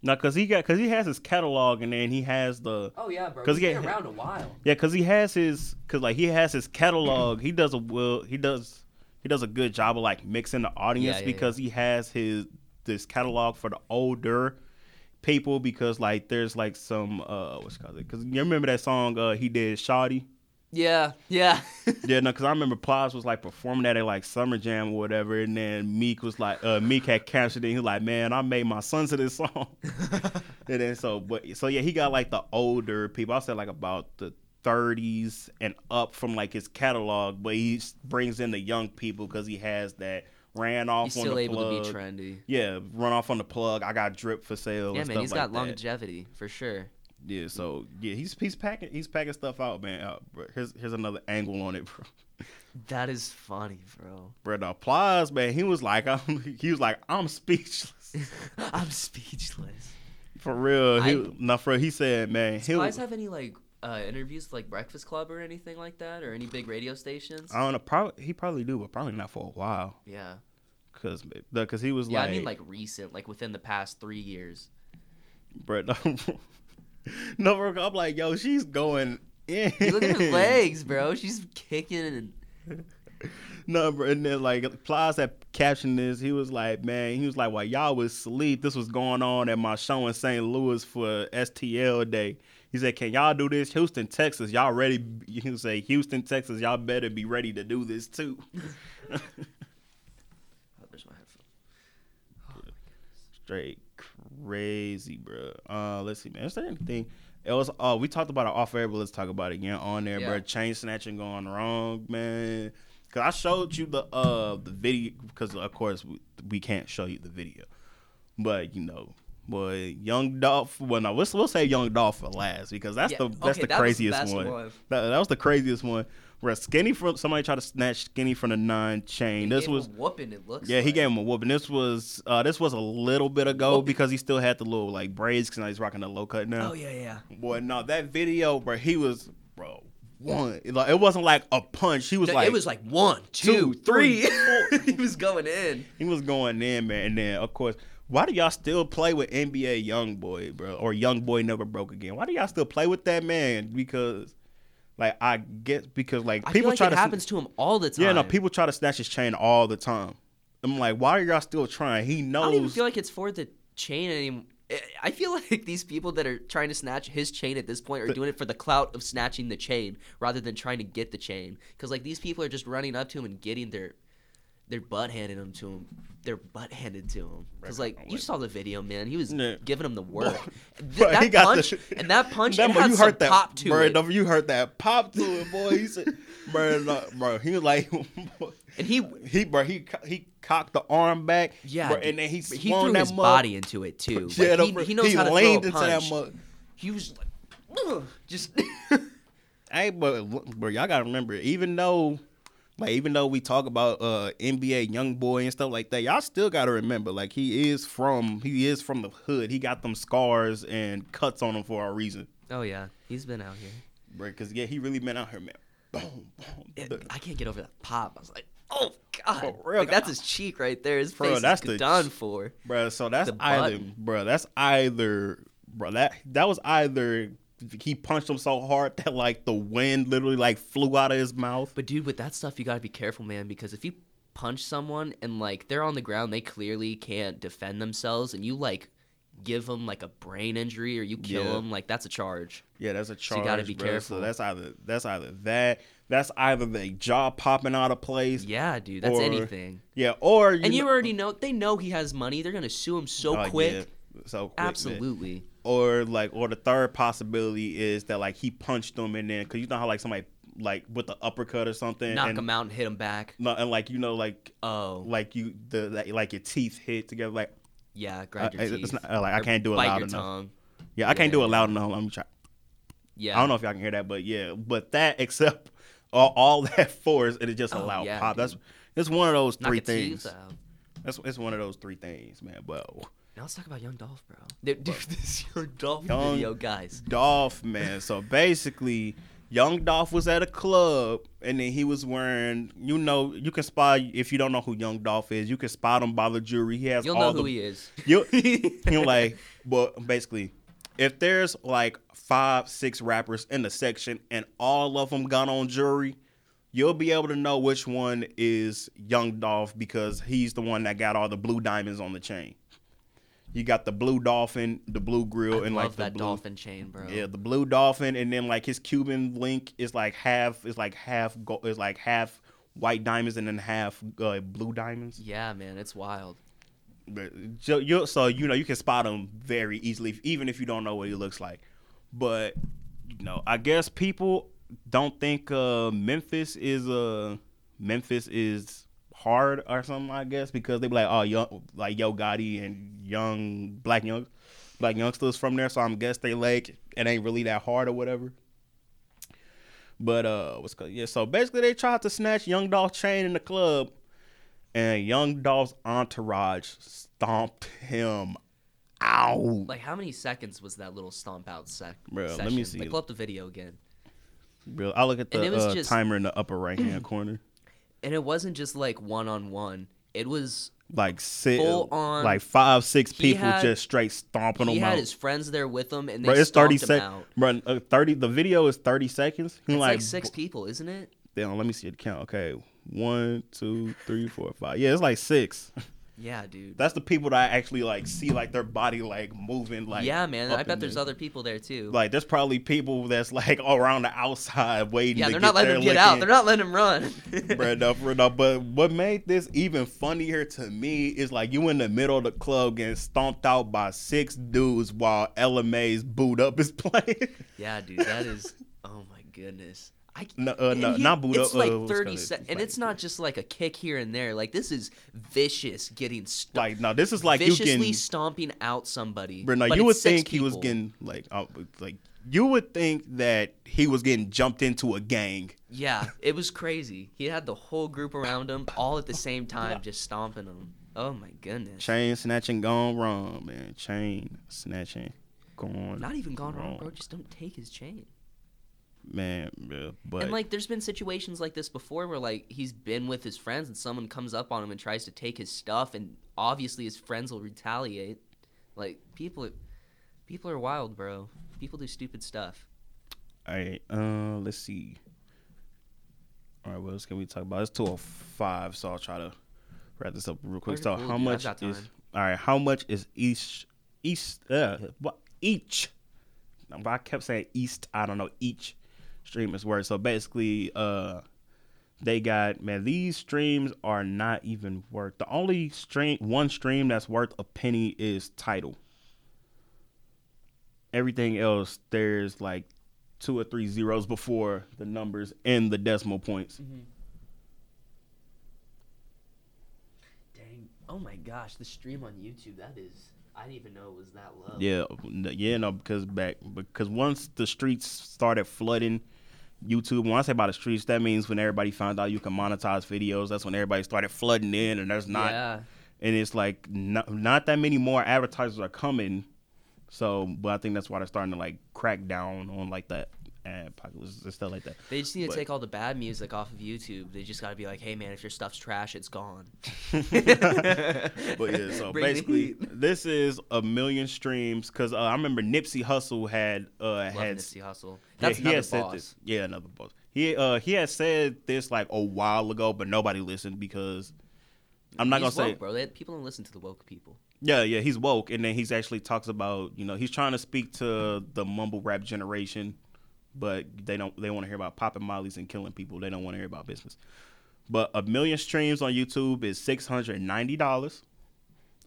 No, cause he got, cause he has his catalog and then he has the. Oh yeah, bro. Cause he's he been around a while. Yeah, cause he has his, cause like he has his catalog. he does a well, he does, he does a good job of like mixing the audience yeah, yeah, because yeah. he has his this catalog for the older. People because like there's like some uh what's it called because you remember that song uh he did Shawty yeah yeah yeah no because I remember Plies was like performing that at like Summer Jam or whatever and then Meek was like uh Meek had captured it and he was like man I made my son to this song and then so but so yeah he got like the older people I said like about the thirties and up from like his catalog but he brings in the young people because he has that ran off on the plug. He's still able to be trendy. Yeah, run off on the plug. I got drip for sale. Yeah, man, he's got longevity for sure. Yeah, so yeah, he's he's packing he's packing stuff out, man. Uh, bro, here's here's another angle on it, bro. That is funny, bro. Bro, the applause, man. He was like, I'm, he was like, I'm speechless. I'm speechless. For real, he I, no, for real, he said, man. Do you guys have any like uh, interviews with, like Breakfast Club or anything like that, or any big radio stations? I don't know. Probably he probably do, but probably not for a while. Yeah. Cause, cause he was yeah, like, I mean, like recent, like within the past three years. Bro, no, no bro, I'm like, yo, she's going in. You look at her legs, bro. She's kicking. And... No, bro, and then like Plies had captioned this. He was like, man, he was like, while y'all was asleep, this was going on at my show in Saint Louis for S T L Day. He said, can y'all do this? Houston, Texas, y'all ready? You can say Houston, Texas, y'all better be ready to do this too. Straight crazy, bro. Uh, let's see, man. Is there anything else? Oh, we talked about it off air, but let's talk about it again on there, yeah. Bro. Chain snatching going wrong, man. Cause I showed you the uh the video, because of course we, we can't show you the video, but you know But Young Dolph, well, no, let's, we'll say Young Dolph for last because that's yeah. the that's okay, the that craziest was the one. one. That, that was the craziest one. Where Skinny from somebody tried to snatch Skinny from the nine chain. He this gave was him a whooping. It looks yeah, like. He gave him a whooping. This was uh, this was a little bit ago whooping. Because he still had the little like braids because now he's rocking the low cut now. Oh yeah, yeah. Boy, no, that video, bro, he was bro. One, like it wasn't like a punch. He was no, like it was like one, two, two three. three. He was going in. He was going in, man. And then of course, why do y'all still play with N B A YoungBoy, bro? Or YoungBoy Never Broke Again? Why do y'all still play with that man? Because, like, I get because like I people feel like try it to happens sn- to him all the time. Yeah, no, people try to snatch his chain all the time. I'm like, why are y'all still trying? He knows. I don't even feel like it's for the chain anymore. I feel like these people that are trying to snatch his chain at this point are doing it for the clout of snatching the chain rather than trying to get the chain. Because, like, these people are just running up to him and getting their their butt handed them to him. They're butt handed to him. Because, like, you saw the video, man. He was yeah. giving him the work. Th- bro, that punch the, and that punch that, it had you some heard that, pop to bro, it. You heard that pop to it, boy. He said, bro, bro, he was like... And he, he, bro, he he cocked the arm back, yeah, bro, and then he swung he threw that his mug. body into it too. Yeah, like, he, he knows he how to throw a punch. Into that mug. He was like, just. Hey, but bro, y'all gotta remember, even though, like, even though we talk about uh, N B A YoungBoy and stuff like that, y'all still gotta remember, like, he is from he is from the hood. He got them scars and cuts on him for a reason. Oh yeah, he's been out here, bro. Cause yeah, he really been out here, man. Boom, boom. I can't get over that pop. I was like. Oh God! Real, like, that's his cheek right there. His bro, face that's is the, done for, bro. So that's either, bro. That's either, bro. That that was either he punched him so hard that like the wind literally like flew out of his mouth. But dude, with that stuff, you gotta be careful, man. Because if you punch someone and like they're on the ground, they clearly can't defend themselves, and you like give them like a brain injury or you kill yeah. them, like that's a charge. Yeah, that's a charge. So you gotta be bro. careful. So that's either that's either that. That's either the jaw popping out of place. Yeah, dude. That's or, anything. Yeah, or... You and you know, already know... They know he has money. They're going to sue him so uh, quick. Yeah, so quick, absolutely. Man. Or, like... Or the third possibility is that, like, he punched him and then... Because you know how, like, somebody... Like, with the uppercut or something. Knock and, him out and hit him back. No, and, like, you know, like... Oh. Like, you... the like, like your teeth hit together. Like... Yeah, grind your I, teeth. It's not, like, I can't do it loud enough. Tongue. Yeah, I yeah. can't do it loud enough. I'm trying... Yeah. I don't know if y'all can hear that, but, yeah. But that, except... All, all that force and it just oh, a loud yeah, pop. Dude. That's it's one of those three things. That's it's one of those three things, man. Whoa. Now let's talk about Young Dolph, bro. Dude, bro. This Young Dolph Young video, guys. Dolph, man. So basically, Young Dolph was at a club and then he was wearing. You know, you can spot if you don't know who Young Dolph is. You can spot him by the jewelry. He has. You'll all know the, who he is. You you're like, but basically. If there's like five, six rappers in the section and all of them got on jewelry, you'll be able to know which one is Young Dolph because he's the one that got all the blue diamonds on the chain. You got the blue dolphin, the blue grill, I and love like the that blue, dolphin chain, bro. Yeah, the blue dolphin, and then like his Cuban link is like half, is like half, is like half white diamonds and then half uh, blue diamonds. Yeah, man, it's wild. So, you so you know you can spot him very easily, even if you don't know what he looks like. But you know, I guess people don't think uh, Memphis is uh, Memphis is hard or something. I guess because they be like, oh, young, like Yo Gotti and young black young black youngsters from there. So I'm guess they like it ain't really that hard or whatever. But uh, what's yeah. So basically, they tried to snatch Young Dolph chain in the club. And Young Dolph's entourage stomped him out. Like, how many seconds was that little stomp out sec- Bro, session? Let me see. Like, pull up the video again. Bro, I'll look at the uh, just, timer in the upper right-hand corner. And it wasn't just, like, one-on-one. It was like sit, full on. Like, five, six people had, just straight stomping him out. He had his friends there with him, and they bro, stomped him sec- out. Bro, uh, thirty the video is thirty seconds. It's like, like six people, isn't it? Damn, let me see the count. Okay. One, two, three, four, five. Yeah, it's like six. Yeah, dude. That's the people that I actually like see like their body like moving like. Yeah, man. I bet there's there. other people there too. Like there's probably people that's like all around the outside waiting. Yeah, to they're get not letting him get out. They're not letting him run. Bro, no, bro, no. But what made this even funnier to me is like you in the middle of the club getting stomped out by six dudes while L M A's Boot Up is playing. Yeah, dude. That is. Oh my goodness. I, no, uh, no, he, not Buddha. It's like uh, thirty seconds, and it's not just like a kick here and there. Like this is vicious, getting st- like no, this is like viciously you can, stomping out somebody. Bro, no, but you would think people. he was getting like uh, like you would think that he was getting jumped into a gang. Yeah, it was crazy. He had the whole group around him, all at the same time, just stomping them. Oh my goodness. Chain snatching gone wrong, man. Chain snatching gone. Not even gone wrong, wrong bro. Just don't take his chain. Man, yeah, but and like there's been situations like this before where like he's been with his friends and someone comes up on him and tries to take his stuff, and obviously his friends will retaliate. Like people are, people are wild, bro. People do stupid stuff. All right, uh, let's see. All right, what else can we talk about? It's two oh five, so I'll try to wrap this up real quick. So how much is all right? How much is each each uh what each? I kept saying east. I don't know each. Streamers were so basically uh they got man these streams are not even worth the only stream one stream that's worth a penny is title. Everything else there's like two or three zeros before the numbers and the decimal points. Mm-hmm. Dang, oh my gosh, the stream on YouTube, that is I didn't even know it was that low. Yeah, yeah, no, because back because once the streets started flooding YouTube, when I say about the streets, that means when everybody found out you can monetize videos, that's when everybody started flooding in, and there's not, yeah. and it's like not, not that many more advertisers are coming. So, but I think that's why they're starting to like crack down on like that ad apocalypse and stuff like that. They just need but, to take all the bad music off of YouTube. They just got to be like, hey man, if your stuff's trash, it's gone. But yeah, so Bring basically, this is a million streams because uh, I remember Nipsey Hussle had uh, had Nipsey Hussle. That's yeah, another he had boss. Said this. Yeah, another boss. He uh he had said this like a while ago, but nobody listened because I'm not he's gonna woke, say bro. They, people don't listen to the woke people. Yeah, yeah, he's woke, and then he's actually talks about you know he's trying to speak to the mumble rap generation. But they don't. They want to hear about popping mollies and killing people. They don't want to hear about business. But a million streams on YouTube is six hundred ninety dollars.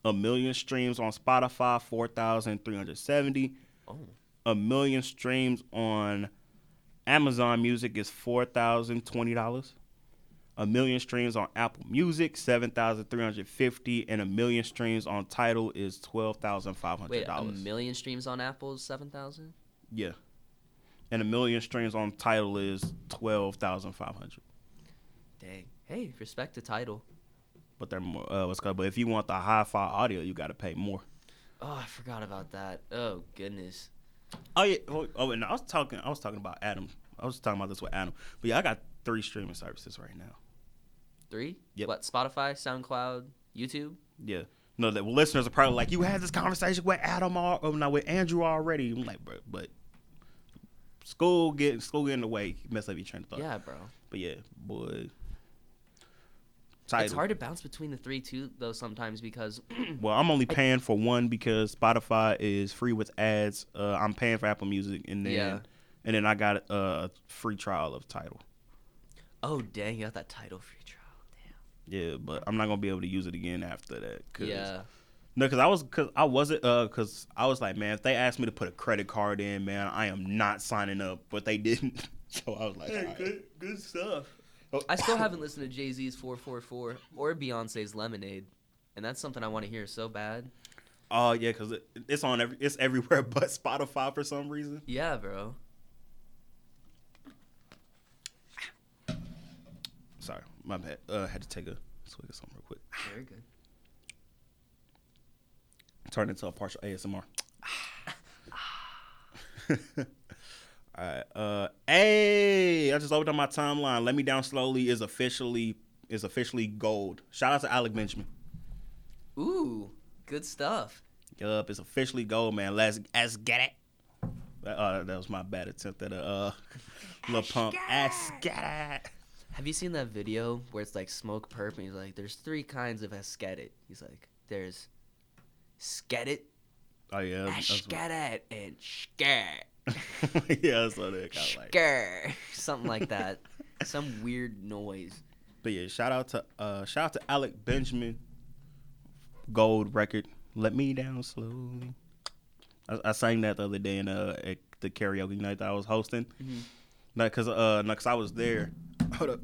A million streams on Spotify, four thousand three hundred seventy. Oh. A million streams on Amazon Music is four thousand twenty dollars. A million streams on Apple Music, seven thousand three hundred fifty, and a million streams on Tidal is twelve thousand five hundred dollars. Wait, a million streams on Apple is seven thousand. Yeah. And a million streams on Tidal is twelve thousand five hundred. Dang. Hey, respect to Tidal. But they're more. Uh, what's called? But if you want the hi-fi audio, you got to pay more. Oh, I forgot about that. Oh goodness. Oh yeah. Oh, oh, and I was talking. I was talking about Adam. I was talking about this with Adam. But yeah, I got three streaming services right now. Three? Yep. What? Spotify, SoundCloud, YouTube. Yeah. No, the listeners are probably like, you had this conversation with Adam or oh, no, with Andrew already. I'm like, bro, but. School getting school getting in the way, mess up your train of thought. Yeah, bro. But yeah, boy. Tidal. It's hard to bounce between the three too, though sometimes because. Well, I'm only paying for one because Spotify is free with ads. Uh, I'm paying for Apple Music, and then yeah. and then I got a, a free trial of Tidal. Oh dang! You got that Tidal free trial, damn. Yeah, but I'm not gonna be able to use it again after that. Cause yeah. No, cause I was, cause I wasn't, uh, cause I was like, man, if they asked me to put a credit card in, man, I am not signing up. But they didn't, so I was like, hey, right. good, good stuff. Oh. I still haven't listened to Jay-Z's four four four or Beyonce's Lemonade, and that's something I want to hear so bad. Oh uh, yeah, cause it, it's on every, it's everywhere but Spotify for some reason. Yeah, bro. Sorry, my bad. Uh, I had to take a swig of something real quick. Very good. Turn into a partial A S M R. All right. Uh, hey, I just opened up my timeline. Let Me Down Slowly is officially is officially gold. Shout out to Alec Benjamin. Ooh, good stuff. Yup, it's officially gold, man. Let's let's get it. Uh, that was my bad attempt at a uh, Lil Pump. Let's get it. Have you seen that video where it's like smoke perp and he's like, "There's three kinds of let's get it." He's like, "There's." Scat it. Oh, yeah. That's scat it and scat. Yeah, I saw that. Scat. Like. Something like that. Some weird noise. But yeah, shout out to uh, shout out to Alec Benjamin. Gold record. Let Me Down Slowly. I, I sang that the other day in uh, at the karaoke night that I was hosting. Mm-hmm. No, cause uh, no, cause I was there. Hold up.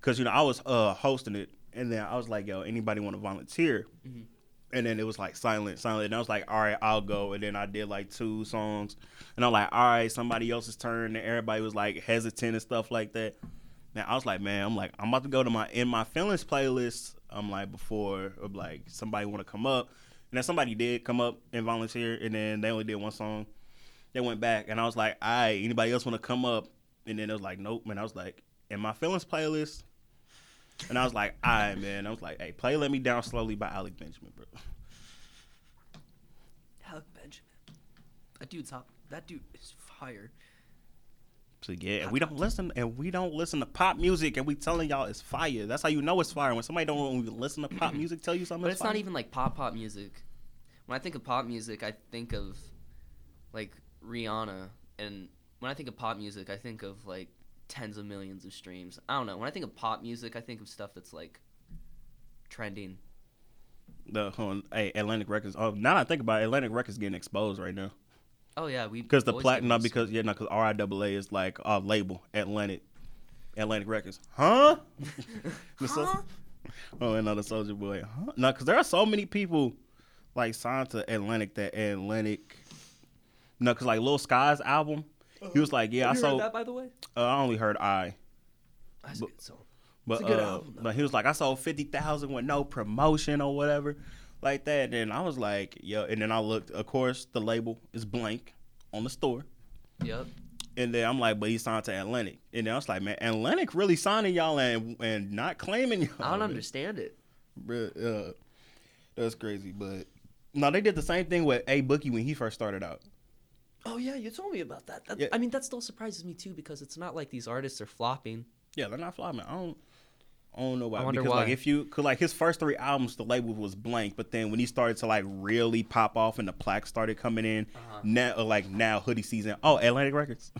Cause you know I was uh hosting it, and then I was like, "Yo, anybody want to volunteer?" Mm-hmm. And then it was like silent, silent. And I was like, "All right, I'll go." And then I did like two songs, and I'm like, "All right, somebody else's turn." And everybody was like hesitant and stuff like that. Now I was like, "Man, I'm like, I'm about to go to my In My Feelings playlist." I'm like, before or like somebody want to come up, and then somebody did come up and volunteer, and then they only did one song. They went back, and I was like, "All right, anybody else want to come up?" And then it was like, "Nope." And I was like, "In My Feelings playlist." And I was like, all right, man. I was like, hey, play Let Me Down Slowly by Alec Benjamin, bro. Alec Benjamin. That dude's hot. That dude is fire. So, yeah, and we don't listen, and we don't listen to pop music, and we telling y'all it's fire. That's how you know it's fire. When somebody don't even listen to pop music, tell you something. But it's fire. Not even like pop pop music. When I think of pop music, I think of, like, Rihanna. And when I think of pop music, I think of, like, tens of millions of streams. I don't know. When I think of pop music, I think of stuff that's like trending. The hold on, hey, Atlantic Records. Oh, now that I think about it, Atlantic Records getting exposed right now. Oh yeah, we because the platinum. Not because yeah, no, because R I A A is like our uh, label. Atlantic, Atlantic Records. Huh? huh? So- oh, and another Soulja Boy. Huh? No, because there are so many people like signed to Atlantic that Atlantic. No, because like Lil Sky's album. He was like, yeah, have I you sold. Heard that, by the way? Uh, I only heard I. That's but, a good song. But, That's a good uh, album, but he was like, I sold fifty thousand with no promotion or whatever, like that. And I was like, yo. And then I looked. Of course, the label is blank on the store. Yep. And then I'm like, but he signed to Atlantic. And then I was like, man, Atlantic really signing y'all and and not claiming y'all. I don't understand it. Uh, that's crazy. But no, they did the same thing with A Bookie when he first started out. Oh, yeah, you told me about that. that yeah. I mean, that still surprises me, too, because it's not like these artists are flopping. Yeah, they're not flopping. I don't I don't know why. I wonder because, why. Like, if you, cause, like, his first three albums, the label was blank, but then when he started to, like, really pop off and the plaques started coming in, uh-huh. now, or, like, now Hoodie Season, oh, Atlantic Records.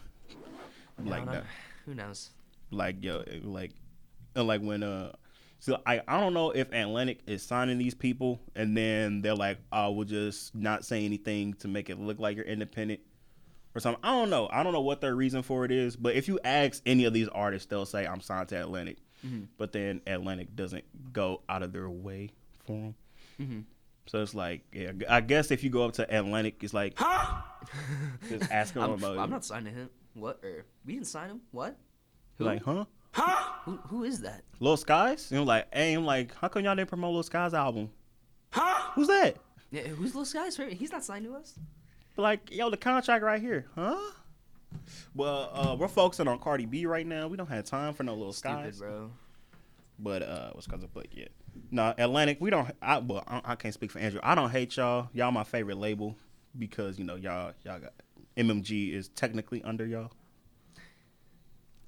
like, no, no. Who knows? Like, yo, like, like when, uh, so I, I don't know if Atlantic is signing these people, and then they're like, oh, we'll just not say anything to make it look like you're independent. Or something. I don't know. I don't know what their reason for it is. But if you ask any of these artists, they'll say, I'm signed to Atlantic. Mm-hmm. But then Atlantic doesn't go out of their way for them. Mm-hmm. So it's like, yeah, I guess if you go up to Atlantic, it's like, huh? Just ask them I'm, about I'm it. not signing him. What? Or, we didn't sign him? What? Who? Like, huh? Huh? Who, who is that? Lil Skies? And I'm like, hey, I'm like, how come y'all didn't promote Lil Skies' album? Huh? Who's that? Yeah, who's Lil Skies? He's not signed to us. Like, yo, the contract right here, huh? Well, uh, we're focusing on Cardi B right now. We don't have time for no Lil Skies, bro. But uh, what's cause of but yet? No, Atlantic. We don't. I well, I, I can't speak for Andrew. I don't hate y'all. Y'all my favorite label because you know y'all y'all got M M G is technically under y'all.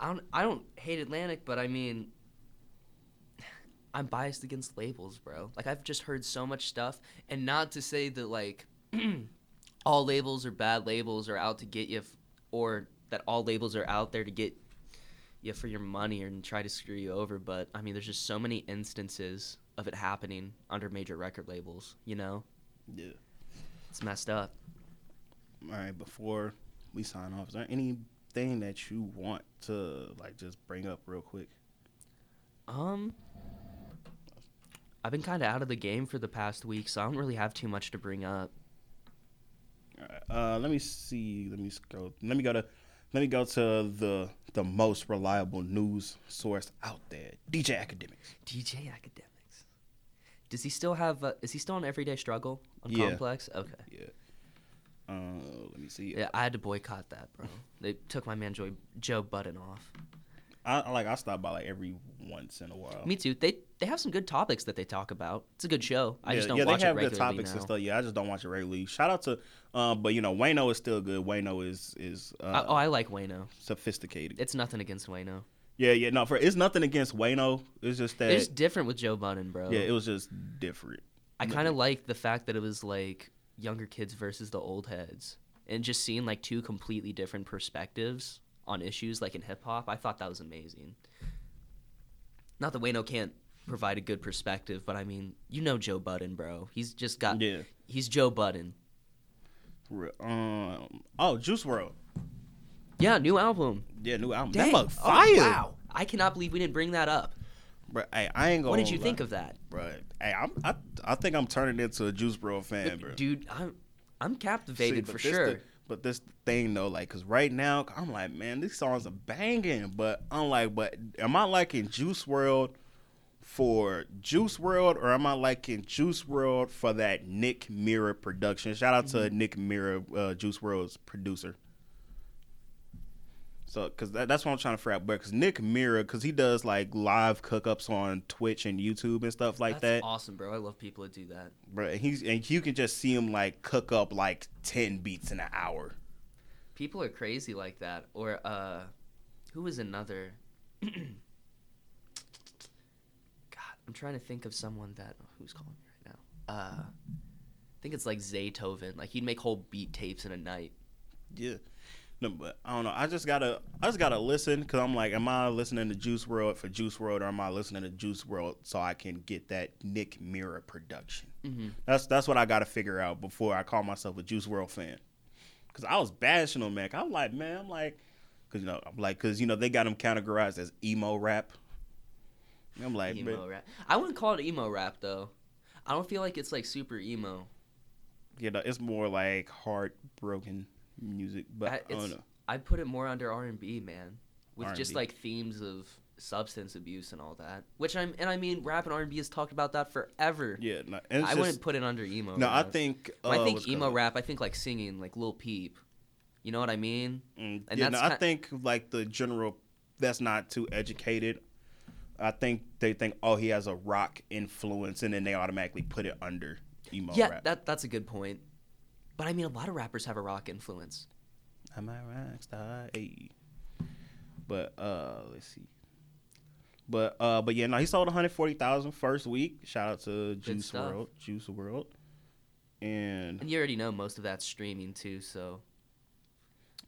I don't. I don't hate Atlantic, but I mean, I'm biased against labels, bro. Like I've just heard so much stuff, and not to say that like. all labels are bad labels are out to get you f- or that all labels are out there to get you for your money and try to screw you over. But, I mean, there's just so many instances of it happening under major record labels, you know? Yeah. It's messed up. All right, before we sign off, is there anything that you want to, like, just bring up real quick? Um, I've been kind of out of the game for the past week, so I don't really have too much to bring up. Uh, let me see. Let me go. Let me go to. Let me go to the the most reliable news source out there. D J Academics. D J Academics. Does he still have? Uh, is he still on Everyday Struggle on yeah. Complex? Okay. Yeah. Uh, let me see. Yeah, I had to boycott that, bro. They took my man Joe Joe Budden off. I like. I stop by like every once in a while. Me too. They they have some good topics that they talk about. It's a good show. I yeah, just don't yeah, watch it regularly. Yeah, they have good topics now. and stuff. Yeah, I just don't watch it regularly. Shout out to, uh, but you know, Wayno is still good. Wayno is is. Uh, I, oh, I like Wayno. Sophisticated. It's nothing against Wayno. Yeah, yeah, no, for it's nothing against Wayno. It's just that it's different with Joe Budden, bro. Yeah, it was just different. I kind of like the fact that it was like younger kids versus the old heads, and just seeing like two completely different perspectives on issues like in hip hop. I thought that was amazing. Not that Wayno can't provide a good perspective, but I mean, you know Joe Budden, bro. He's just got, yeah. he's Joe Budden. Um, oh, Juice world. Yeah, new album. Yeah, new album. Dang. That mug fire. Oh, wow. I cannot believe we didn't bring that up. Bro, hey, I ain't gonna. What did you lie. think of that? Bro, hey, I'm, I I think I'm turning into a Juice world fan, bro. Dude, I'm I'm captivated. See, for sure. The, but this thing though, like, cause right now I'm like, man, these songs are banging. But I'm like, but am I liking Juice world for Juice world, or am I liking Juice world for that Nick Mirror production? Shout out to Nick Mirror, uh, Juice world's producer. So, cause that, that's what I'm trying to figure out. But cause Nick Mirror, cause he does like live cook-ups on Twitch and YouTube and stuff like that's that. That's awesome, bro. I love people that do that. Bro, and he's and you can just see him like cook up like ten beats in an hour. People are crazy like that. Or uh, who was another? I'm trying to think of someone that oh, who's calling me right now. Uh, I think it's like Zaytoven. Like he'd make whole beat tapes in a night. Yeah, no, but I don't know. I just gotta, I just gotta listen because I'm like, am I listening to Juice world for Juice world, or am I listening to Juice world so I can get that Nick Mirror production? Mm-hmm. That's that's what I gotta figure out before I call myself a Juice world fan. Because I was bashing on Mac. I'm like, man, I'm like, because you know, I'm like, because you know, they got him categorized as emo rap. I'm like, emo but, rap. I wouldn't call it emo rap though. I don't feel like it's like super emo. Yeah, no, it's more like heartbroken music. But I, I don't know. I put it more under R and B, man, with R and B. Just like themes of substance abuse and all that. Which I'm, and I mean, rap and R and B has talked about that forever. Yeah, no, and I just, wouldn't put it under emo. No, rap. I think when uh, I think emo rap, I think like singing, like Lil Peep. You know what I mean? Mm, and yeah, that's no, kinda, I think like the general that's not too educated. I think they think, oh, he has a rock influence, and then they automatically put it under emo yeah, rap. Yeah, that, that's a good point. But, I mean, a lot of rappers have a rock influence. I'm a rock star, ayy. But, uh, let's see. But, uh, but yeah, no, he sold one hundred forty thousand first week. Shout out to Juice world. Juice world. And, and you already know most of that's streaming, too, so.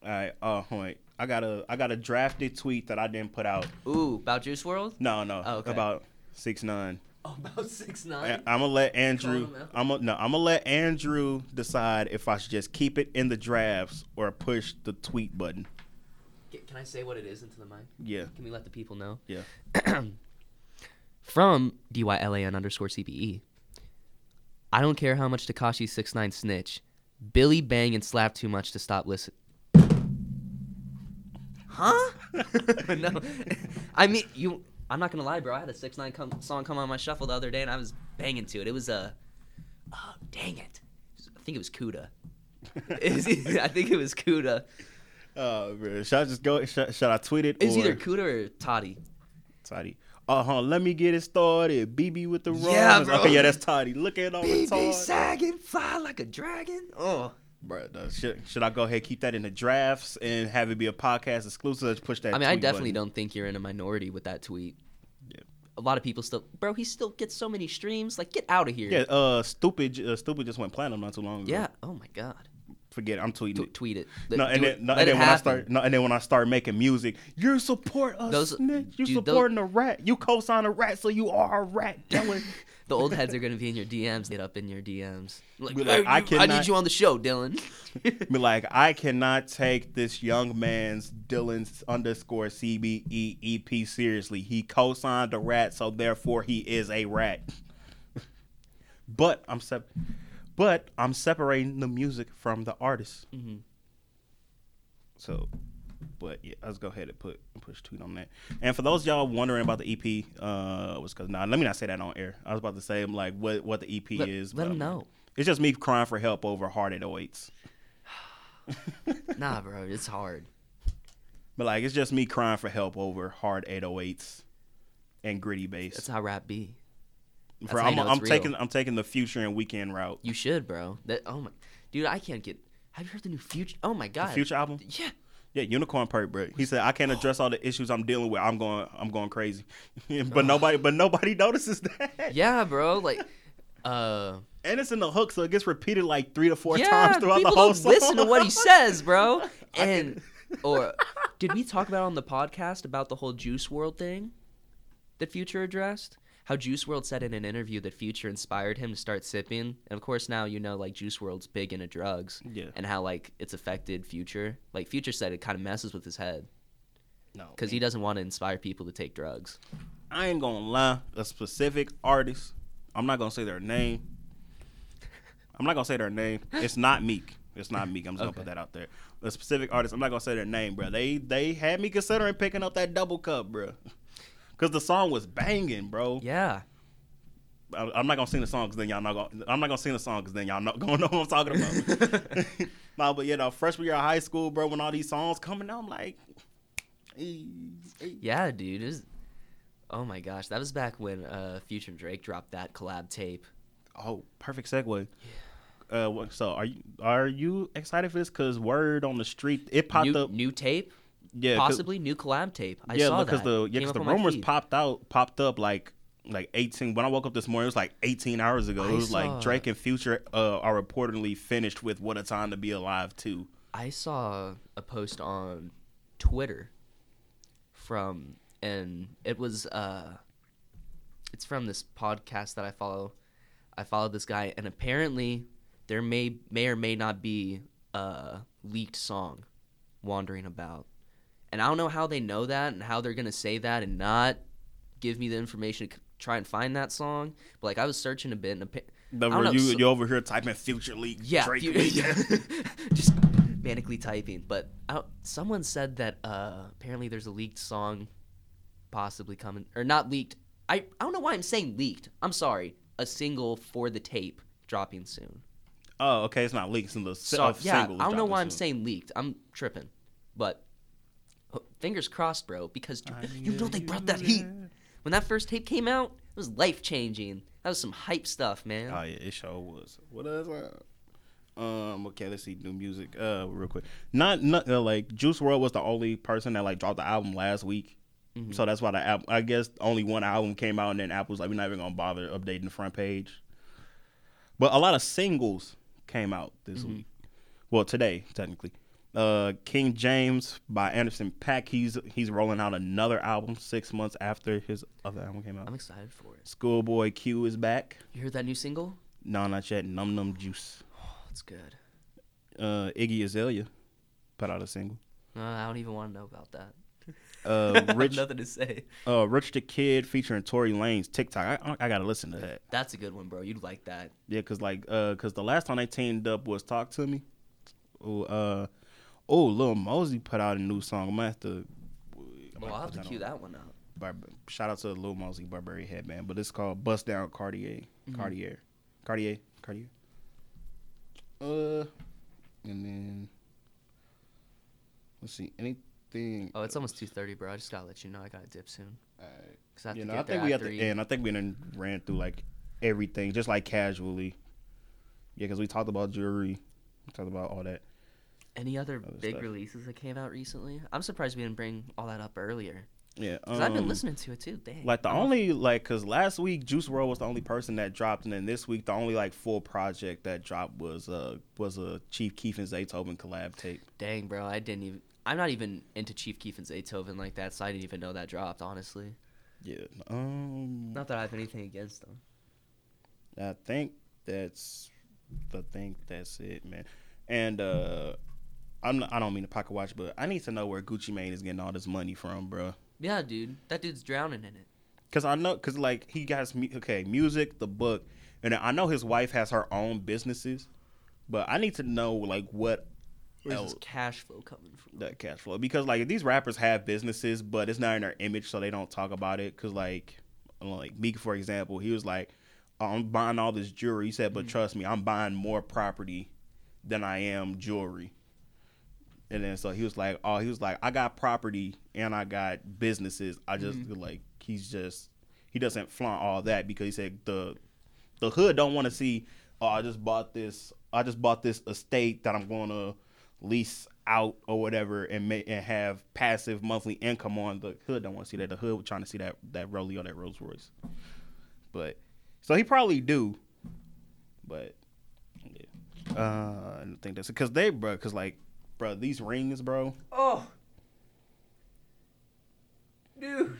All right, uh, wait. I got a I got a drafted tweet that I didn't put out. Ooh, about Juice world? No, no. Oh, okay. About six nine. Oh, about six nine. I'm gonna let Andrew. I'm a, no. I'm gonna let Andrew decide if I should just keep it in the drafts or push the tweet button. Can I say what it is into the mic? Yeah. Can we let the people know? Yeah. From D Y L A N underscore C B E. I don't care how much Tekashi six nine snitch. Billy bang and slap too much to stop listening. Huh? No, I mean you. I'm not gonna lie, bro. I had a six nine come, song come on my shuffle the other day, and I was banging to it. It was a, uh, oh, dang it, I think it was Cuda. I think it was Cuda. Oh, bro. Should I just go? Should, should I tweet it? It's or... either Cuda or Toddy. Toddy. Uh huh. Let me get it started. B B with the wrongs. Yeah, bro. Okay, yeah, that's Toddy. Look at all the Toddy. B B sagging, fly like a dragon. Oh. Bro, should, should I go ahead and keep that in the drafts and have it be a podcast exclusive? Let's push that. I mean, tweet I definitely button. Don't think you're in a minority with that tweet. Yeah. A lot of people still, bro. He still gets so many streams. Like, get out of here. Yeah. Uh, stupid. Uh, stupid just went platinum not too long ago. Yeah. Oh my god. Forget it. I'm tweeting. T- tweet it. Let, no, and then, it, no, and then when I start, no, and then when I start making music, you support us. Those, snitch. You dude, supporting those, a rat. You co-sign a rat, so you are a rat, Dylan. The old heads are gonna be in your D Ms. Get up in your D Ms. Like, like you, I, cannot, I need you on the show, Dylan. Be like, I cannot take this young man's Dylan's underscore C B E E P seriously. He co-signed a rat, so therefore he is a rat. But I'm sep- but I'm separating the music from the artist. Mm-hmm. So. But yeah, let's go ahead and put push tweet on that. And for those of y'all wondering about the E P, uh, was because nah, let me not say that on air. I was about to say I'm like what what the E P let, is. Let them know. It's just me crying for help over hard at oh eights. Nah, bro, it's hard. But like it's just me crying for help over hard eight oh eights and gritty bass. That's how rap be. That's bro, how I'm, I'm taking I'm taking the Future and Weekend route. You should, bro. That oh my dude, I can't get. Have you heard the new Future? Oh my god, the Future album. Yeah. Yeah, Unicorn Perk, bro. He said, "I can't address all the issues I'm dealing with. I'm going, I'm going crazy." but oh. nobody, but nobody notices that. Yeah, bro. Like, uh, and it's in the hook, so it gets repeated like three to four yeah, times throughout the whole song. Listen to what he says, bro. And or did we talk about on the podcast about the whole Juice world thing that Future addressed? how Juice world said in an interview that Future inspired him to start sipping. And of course now, you know, like Juice world's big into drugs yeah. and how like it's affected Future. Like Future said it kind of messes with his head. No. Because he doesn't want to inspire people to take drugs. I ain't going to lie. A specific artist, I'm not going to say their name. I'm not going to say their name. It's not Meek. It's not Meek. I'm just okay. going to put that out there. A specific artist, I'm not going to say their name, bro. They they had me considering picking up that double cup, bro. Because the song was banging, bro. Yeah. I, I'm not going to sing the song because then y'all not going to I'm not going to sing the song because then y'all not going to know what I'm talking about. Nah, but, you know, freshman year of high school, bro, when all these songs coming out, I'm like, hey, hey. Yeah, dude. It was, oh, my gosh. That was back when uh, Future and Drake dropped that collab tape. Oh, perfect segue. Yeah. Uh, so are you are you excited for this? Because word on the street, it popped new, up. New tape? Yeah. Possibly new collab tape. I yeah, saw because that. The, yeah, because the rumors popped out, popped up like like eighteen. When I woke up this morning, it was like eighteen hours ago. I it was saw. like Drake and Future uh, are reportedly finished with What a Time to Be Alive two. I saw a post on Twitter from, and it was, uh, it's from this podcast that I follow. I followed this guy, and apparently there may may or may not be a leaked song wandering about. And I don't know how they know that and how they're going to say that and not give me the information to try and find that song. But, like, I was searching a bit. And a, but were know, you so, you're over here typing Future leak, yeah, Drake leak. Yeah. Just manically typing. But I someone said that uh, apparently there's a leaked song possibly coming. Or not leaked. I, I don't know why I'm saying leaked. I'm sorry. A single for the tape dropping soon. Oh, okay. It's not leaked. It's in the so, uh, yeah, single. I don't know why soon. I'm saying leaked. I'm tripping, but oh, fingers crossed, bro. Because dude, you know they brought that heat when that first tape came out. It was life changing. That was some hype stuff, man. Oh yeah, it sure was. What else? Um. Okay, let's see new music. Uh, real quick. Not not uh, like Juice world was the only person that like dropped the album last week. Mm-hmm. So that's why the app, I guess only one album came out, and then Apple's like, we're not even going to bother updating the front page. But a lot of singles came out this mm-hmm. week. Well, today, technically. Uh, King James by Anderson .Paak. He's he's rolling out another album six months after his other album came out. I'm excited for it. Schoolboy Q is back. You heard that new single? No, not yet. Num Num Juice. Oh, that's good. Uh, Iggy Azalea put out a single. Uh, I don't even want to know about that. Uh, Rich, nothing to say. Uh, Rich the Kid featuring Tory Lanez TikTok. I, I, I gotta listen to that. That's a good one, bro. You'd like that. Yeah, cause like, uh, cause the last time they teamed up was Talk to Me. Oh, uh, oh, Lil Mosey put out a new song. I'm gonna have to. I'm well, I'll have to that cue on. that one out. Bar- shout out to Lil Mosey, Burberry Headband, but it's called Bust Down Cartier, mm-hmm. Cartier, Cartier, Cartier. Uh, and then let's see any. Thing. Oh, it's almost two thirty, bro. I just got to let you know I got to dip soon. All right. Cause I have you to know, get I think we at the end. I think we done ran through, like, everything, just, like, casually. Yeah, because we talked about jewelry. We talked about all that. Any other, other big stuff. Releases that came out recently? I'm surprised we didn't bring all that up earlier. Yeah. Because um, I've been listening to it, too. Dang. Like, the I'm only, not... like, because last week, Juice world was the only person that dropped, and then this week, the only, like, full project that dropped was uh, was a Chief Keef and Zaytoven collab tape. Dang, bro. I didn't even... I'm not even into Chief Keef and Zaytoven like that, so I didn't even know that dropped, honestly. Yeah. Um, not that I have anything against them. I think that's, I think that's it, man. And uh, I'm not, I don't mean to pocket watch, but I need to know where Gucci Mane is getting all this money from, bro. Yeah, dude, that dude's drowning in it. Cause I know, cause like he got his okay music, the book, and I know his wife has her own businesses, but I need to know like what. Where's this cash flow coming from? That cash flow. Because, like, these rappers have businesses, but it's not in their image, so they don't talk about it. Because, like, like Meek, for example, he was like, oh, I'm buying all this jewelry. He said, but mm-hmm. trust me, I'm buying more property than I am jewelry. And then so he was like, oh, he was like, I got property and I got businesses. I just, mm-hmm. like, he's just, he doesn't flaunt all that because he said the, the hood don't want to see, oh, I just bought this, I just bought this estate that I'm going to, lease out or whatever and may, and have passive monthly income on. The hood don't want to see that. The hood trying to see that that Rollie or that Rolls Royce. But so he probably do. But yeah, uh, I don't think that's because they bro because like bro these rings bro. Oh, dude,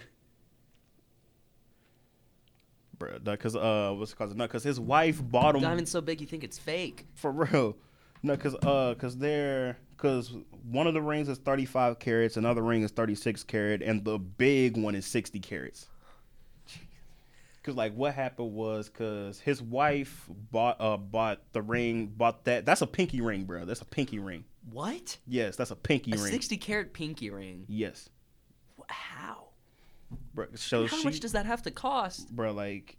because uh, what's it called? No, because his wife bought him. Diamond's so big, you think it's fake? For real. No, because uh, because they're because one of the rings is thirty-five carats, another ring is thirty-six carat, and the big one is sixty carats. Because like what happened was because his wife bought uh bought the ring, bought that. That's a pinky ring, bro. That's a pinky ring. What? Yes, that's a pinky a ring. A sixty carat pinky ring. Yes. How? Bro, so how she, much does that have to cost? Bro, like.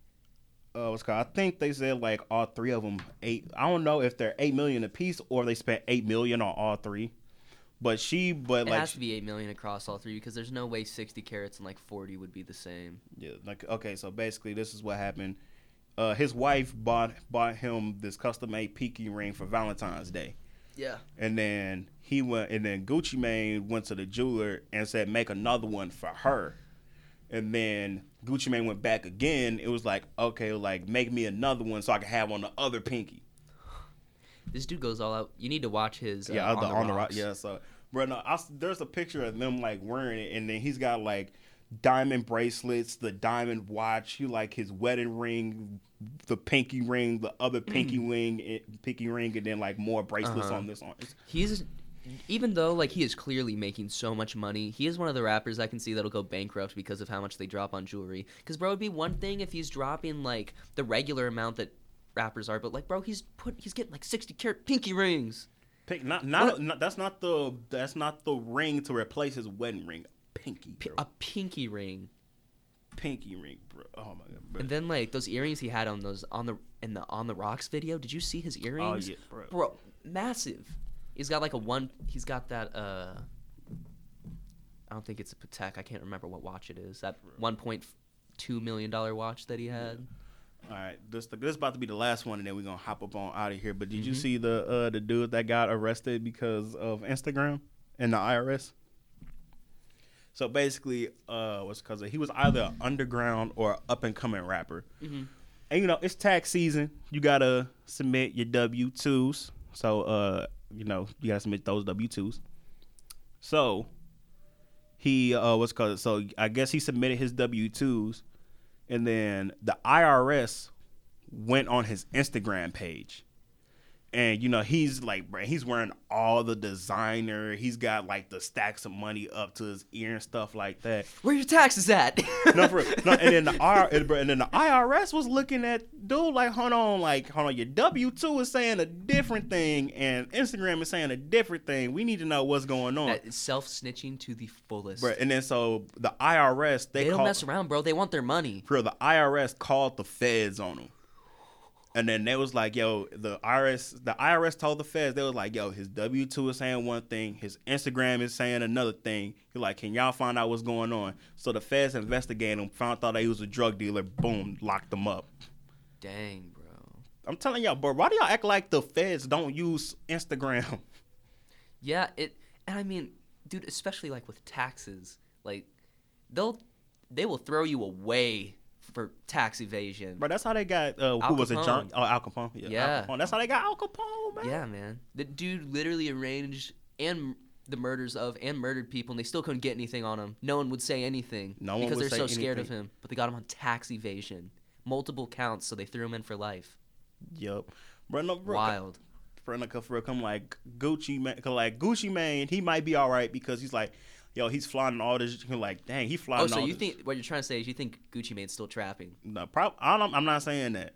Uh, what's called? I think they said like all three of them eight. I don't know if they're eight million a piece or they spent eight million on all three. But she, but it like it has to be eight million across all three because there's no way sixty carats and like forty would be the same. Yeah, like okay, so basically this is what happened. Uh, his wife bought bought him this custom made pinky ring for Valentine's Day. Yeah. And then he went, and then Gucci Mane went to the jeweler and said, make another one for her. And then Gucci Mane went back again. It was like, okay, like make me another one so I can have on the other pinky. This dude goes all out. You need to watch his uh, yeah, on the, the on the rock. Yeah, so bro, no, I, there's a picture of them like wearing it, and then he's got like diamond bracelets, the diamond watch, he like his wedding ring, the pinky ring, the other pinky ring, and, pinky ring, and then like more bracelets uh-huh. on this on. He's. Even though, like, he is clearly making so much money, he is one of the rappers I can see that'll go bankrupt because of how much they drop on jewelry. Because, bro, it would be one thing if he's dropping, like, the regular amount that rappers are, but, like, bro, he's put he's getting, like, sixty-carat pinky rings. Pink, not, not, not, that's not the that's not the ring to replace his wedding ring. Pinky, bro. A pinky ring. Pinky ring, bro. Oh, my God, bro. And then, like, those earrings he had on those on the in the On The Rocks video, did you see his earrings? Oh, yeah, bro. Bro, massive. He's got like a one. He's got that. Uh, I don't think it's a Patek. I can't remember what watch it is. That one point two million dollars watch that he had. All right, this this is about to be the last one, and then we're gonna hop up on out of here. But did mm-hmm. you see the uh, the dude that got arrested because of Instagram and the I R S? So basically, uh, was because he was either an underground or up and coming rapper, mm-hmm. and you know it's tax season. You gotta submit your W two's. So. Uh, You know, you gotta submit those W two's. So he uh, what's called? So I guess he submitted his W two's, and then the I R S went on his Instagram page, and you know he's like, bro, he's wearing all the designer. He's got like the stacks of money up to his ear and stuff like that. Where your taxes at? no, for no. And then the R and then the I R S was looking at dude like, hold on, like hold on, your W two is saying a different thing, and Instagram is saying a different thing. We need to know what's going on. Self snitching to the fullest. Bro, and then so the I R S they, they don't called, mess around, bro. They want their money. Bro, the I R S called the feds on them. And then they was like, yo, the I R S, the I R S told the feds, they was like, yo, his W two is saying one thing, his Instagram is saying another thing. He's like, can y'all find out what's going on? So the feds investigated him, found out that he was a drug dealer, boom, locked him up. Dang, bro. I'm telling y'all, bro, why do y'all act like the feds don't use Instagram? Yeah, it, and I mean, dude, especially like with taxes, like they'll, they will throw you away for tax evasion. Bro, that's how they got, uh, who was it, John? Oh, Al Capone. Yeah. yeah. Capone. That's how they got Al Capone, man. Yeah, man. The dude literally arranged and the murders of and murdered people, and they still couldn't get anything on him. No one would say anything no because they're so anything. scared of him. But they got him on tax evasion. Multiple counts, so they threw him in for life. Yup. No, wild. Bro, no, for come like Gucci Mane, like Gucci Mane, he might be all right because he's like, yo, he's flying all this. You're like, dang, he flying all this. Oh, so you this. think what you're trying to say is you think Gucci Mane's still trapping? No, prob- I don't, I'm not saying that.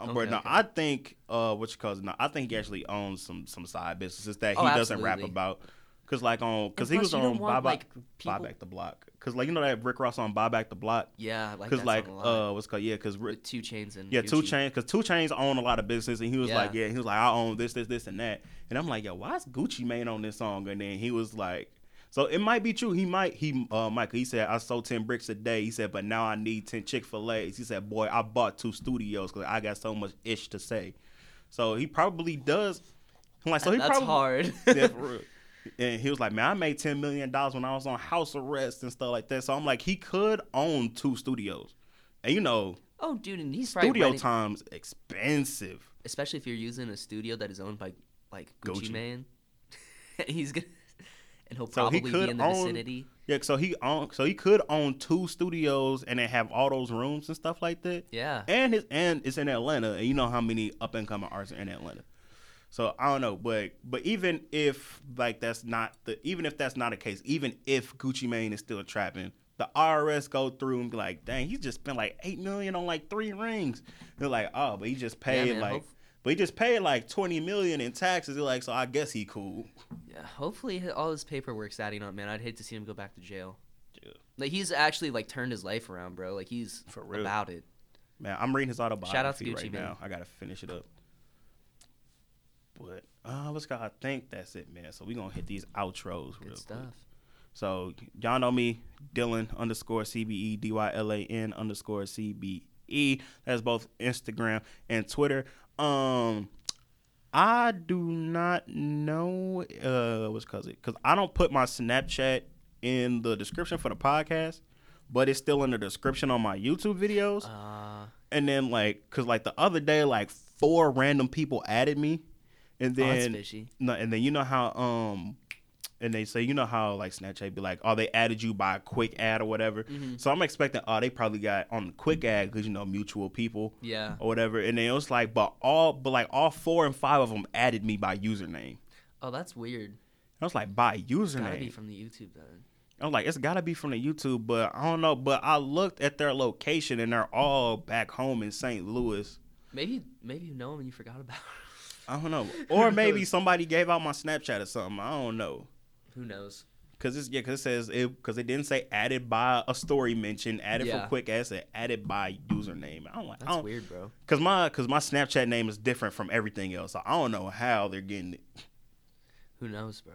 Um, okay, but no, okay. I think uh, what you call it? No, I think he actually owns some some side businesses that he oh, doesn't rap about. Cause like on, cause he was on Buy Back, Buy Back the Block. Cause like you know that Rick Ross on Buy Back the Block. Yeah, like cause that's like a lot. uh, what's called yeah, cause Rick, Two Chainz and yeah, Gucci. Two Chainz, cause Two Chainz own a lot of businesses, and he was yeah. like yeah, he was like I own this, this, this, and that, and I'm like yo, why is Gucci Mane on this song? And then he was like. So it might be true. He might, he, uh, Michael, he said, I sold ten bricks a day. He said, but now I need ten Chick-fil-A's. He said, boy, I bought two studios because I got so much ish to say. So he probably does. I'm like, so he That's probably. hard. Yeah, for real. And he was like, man, I made ten million dollars when I was on house arrest and stuff like that. So I'm like, he could own two studios. And you know. Oh, dude, and he's probably. Studio time's expensive. Especially if you're using a studio that is owned by, like, Gucci, Gucci. Mane. He's going to. and he'll probably so he could be in the own, vicinity. Yeah, so he own, so he could own two studios and then have all those rooms and stuff like that. Yeah, and his and it's in Atlanta, and you know how many up and coming artists are in Atlanta. So I don't know, but but even if like that's not the even if that's not the case, even if Gucci Mane is still trapping, the I R S go through and be like, dang, he just spent like eight million on like three rings. They're like, oh, but he just paid yeah, man, like. Hope- But he just paid like twenty million in taxes. You're like, so I guess he cool. Yeah, hopefully all his paperwork's adding up, man. I'd hate to see him go back to jail. Yeah. Like he's actually like turned his life around, bro. Like he's For real. about it. Man, I'm reading his autobiography Shout out to Gucci, right man. now. I gotta finish it up. But uh, what's got? I think that's it, man. So we gonna hit these outros Good real stuff. quick. So y'all know me, Dylan underscore C B E D Y L A N underscore C B E. That's both Instagram and Twitter. Um, I do not know uh what's cause it because I don't put my Snapchat in the description for the podcast, but it's still in the description on my YouTube videos. Uh, and then like, cause like the other day, like four random people added me, and then oh, that's fishy. No, and then you know how um, and they say you know how like Snapchat be like, oh they added you by a quick ad or whatever. Mm-hmm. So I'm expecting oh they probably got on the quick ad because you know mutual people. Yeah. Or whatever, and then it was like, but all but like all four and five of them added me by username. Oh, that's weird. I was like, by username. It's gotta be from the YouTube then. I was like, it's gotta be from the YouTube, but I don't know. But I looked at their location and they're all back home in Saint Louis. Maybe maybe you know them and you forgot about them. I don't know. Or maybe somebody gave out my Snapchat or something. I don't know. Who knows? Cause it's yeah, cause it says it because it didn't say added by a story mention, added yeah. for quick ass, it added by username. I don't like. That's I don't, weird, bro. Cause my cause my Snapchat name is different from everything else, so I don't know how they're getting it. Who knows, bro?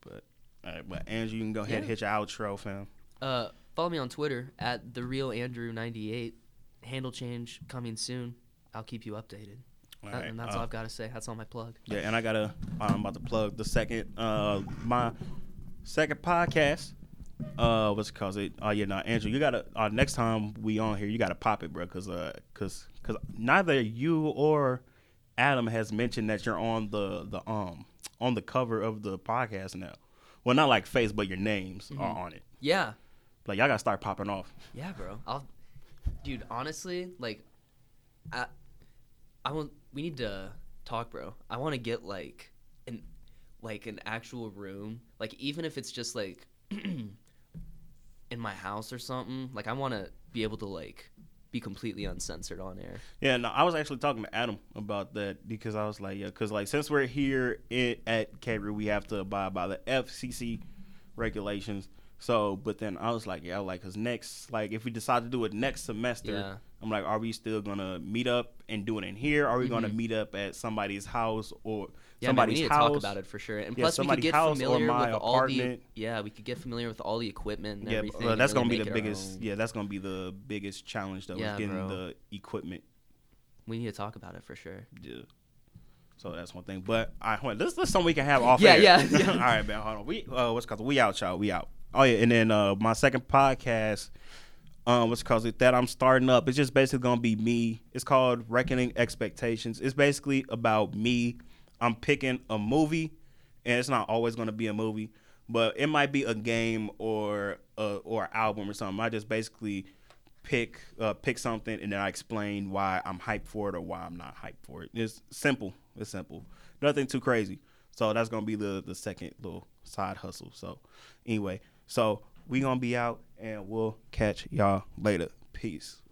But all right, but Andrew, you can go ahead yeah. and hit your outro, fam. Uh, follow me on Twitter at the real Andrew ninety-eight. Handle change coming soon. I'll keep you updated. All right, and that's uh, all I've got to say. That's all my plug. Yeah, and I gotta. I'm about to plug the second, uh, my second podcast. Uh, what's it called? It. Oh yeah, now nah, Andrew, you gotta. Uh, next time we on here, you gotta pop it, bro. Cause, uh, cause, cause neither you or Adam has mentioned that you're on the the um on the cover of the podcast now. Well, not like face, but your names mm-hmm. are on it. Yeah. Like y'all gotta start popping off. Yeah, bro. I'll, dude. Honestly, like, I, I want. We need to talk, bro. I want to get like an like an actual room, like even if it's just like in my house or something. Like I want to be able to like be completely uncensored on air. Yeah, no, I was actually talking to Adam about that because I was like, yeah, because like since we're here it, at K R U, we have to abide by the F C C regulations. So, but then I was like, yeah, like because next, like if we decide to do it next semester. Yeah. I'm like, are we still going to meet up and do it in here? Are we mm-hmm. going to meet up at somebody's house or yeah, somebody's man, we need house? To talk about it for sure. And yeah, plus, we could get familiar with apartment. all the yeah, we could get familiar with all the equipment and yeah, everything. Uh, that's really going to be the biggest yeah, that's going to be the biggest challenge though, yeah, is getting bro. the equipment. We need to talk about it for sure. Yeah. So that's one thing. But I right, hold on, this this is something we can have off yeah, air. Yeah, yeah. All right, man. Hold on. We uh, what's called we out, y'all. We out. Oh yeah, and then uh, my second podcast. Um, what's called it that I'm starting up. It's just basically gonna be me. It's called Reckoning Expectations. It's basically about me. I'm picking a movie, and it's not always gonna be a movie, but it might be a game or a, or album or something. I just basically pick uh, pick something, and then I explain why I'm hyped for it or why I'm not hyped for it. It's simple. It's simple. Nothing too crazy. So that's gonna be the the second little side hustle. So anyway, so we gonna be out. And we'll catch y'all later. Peace.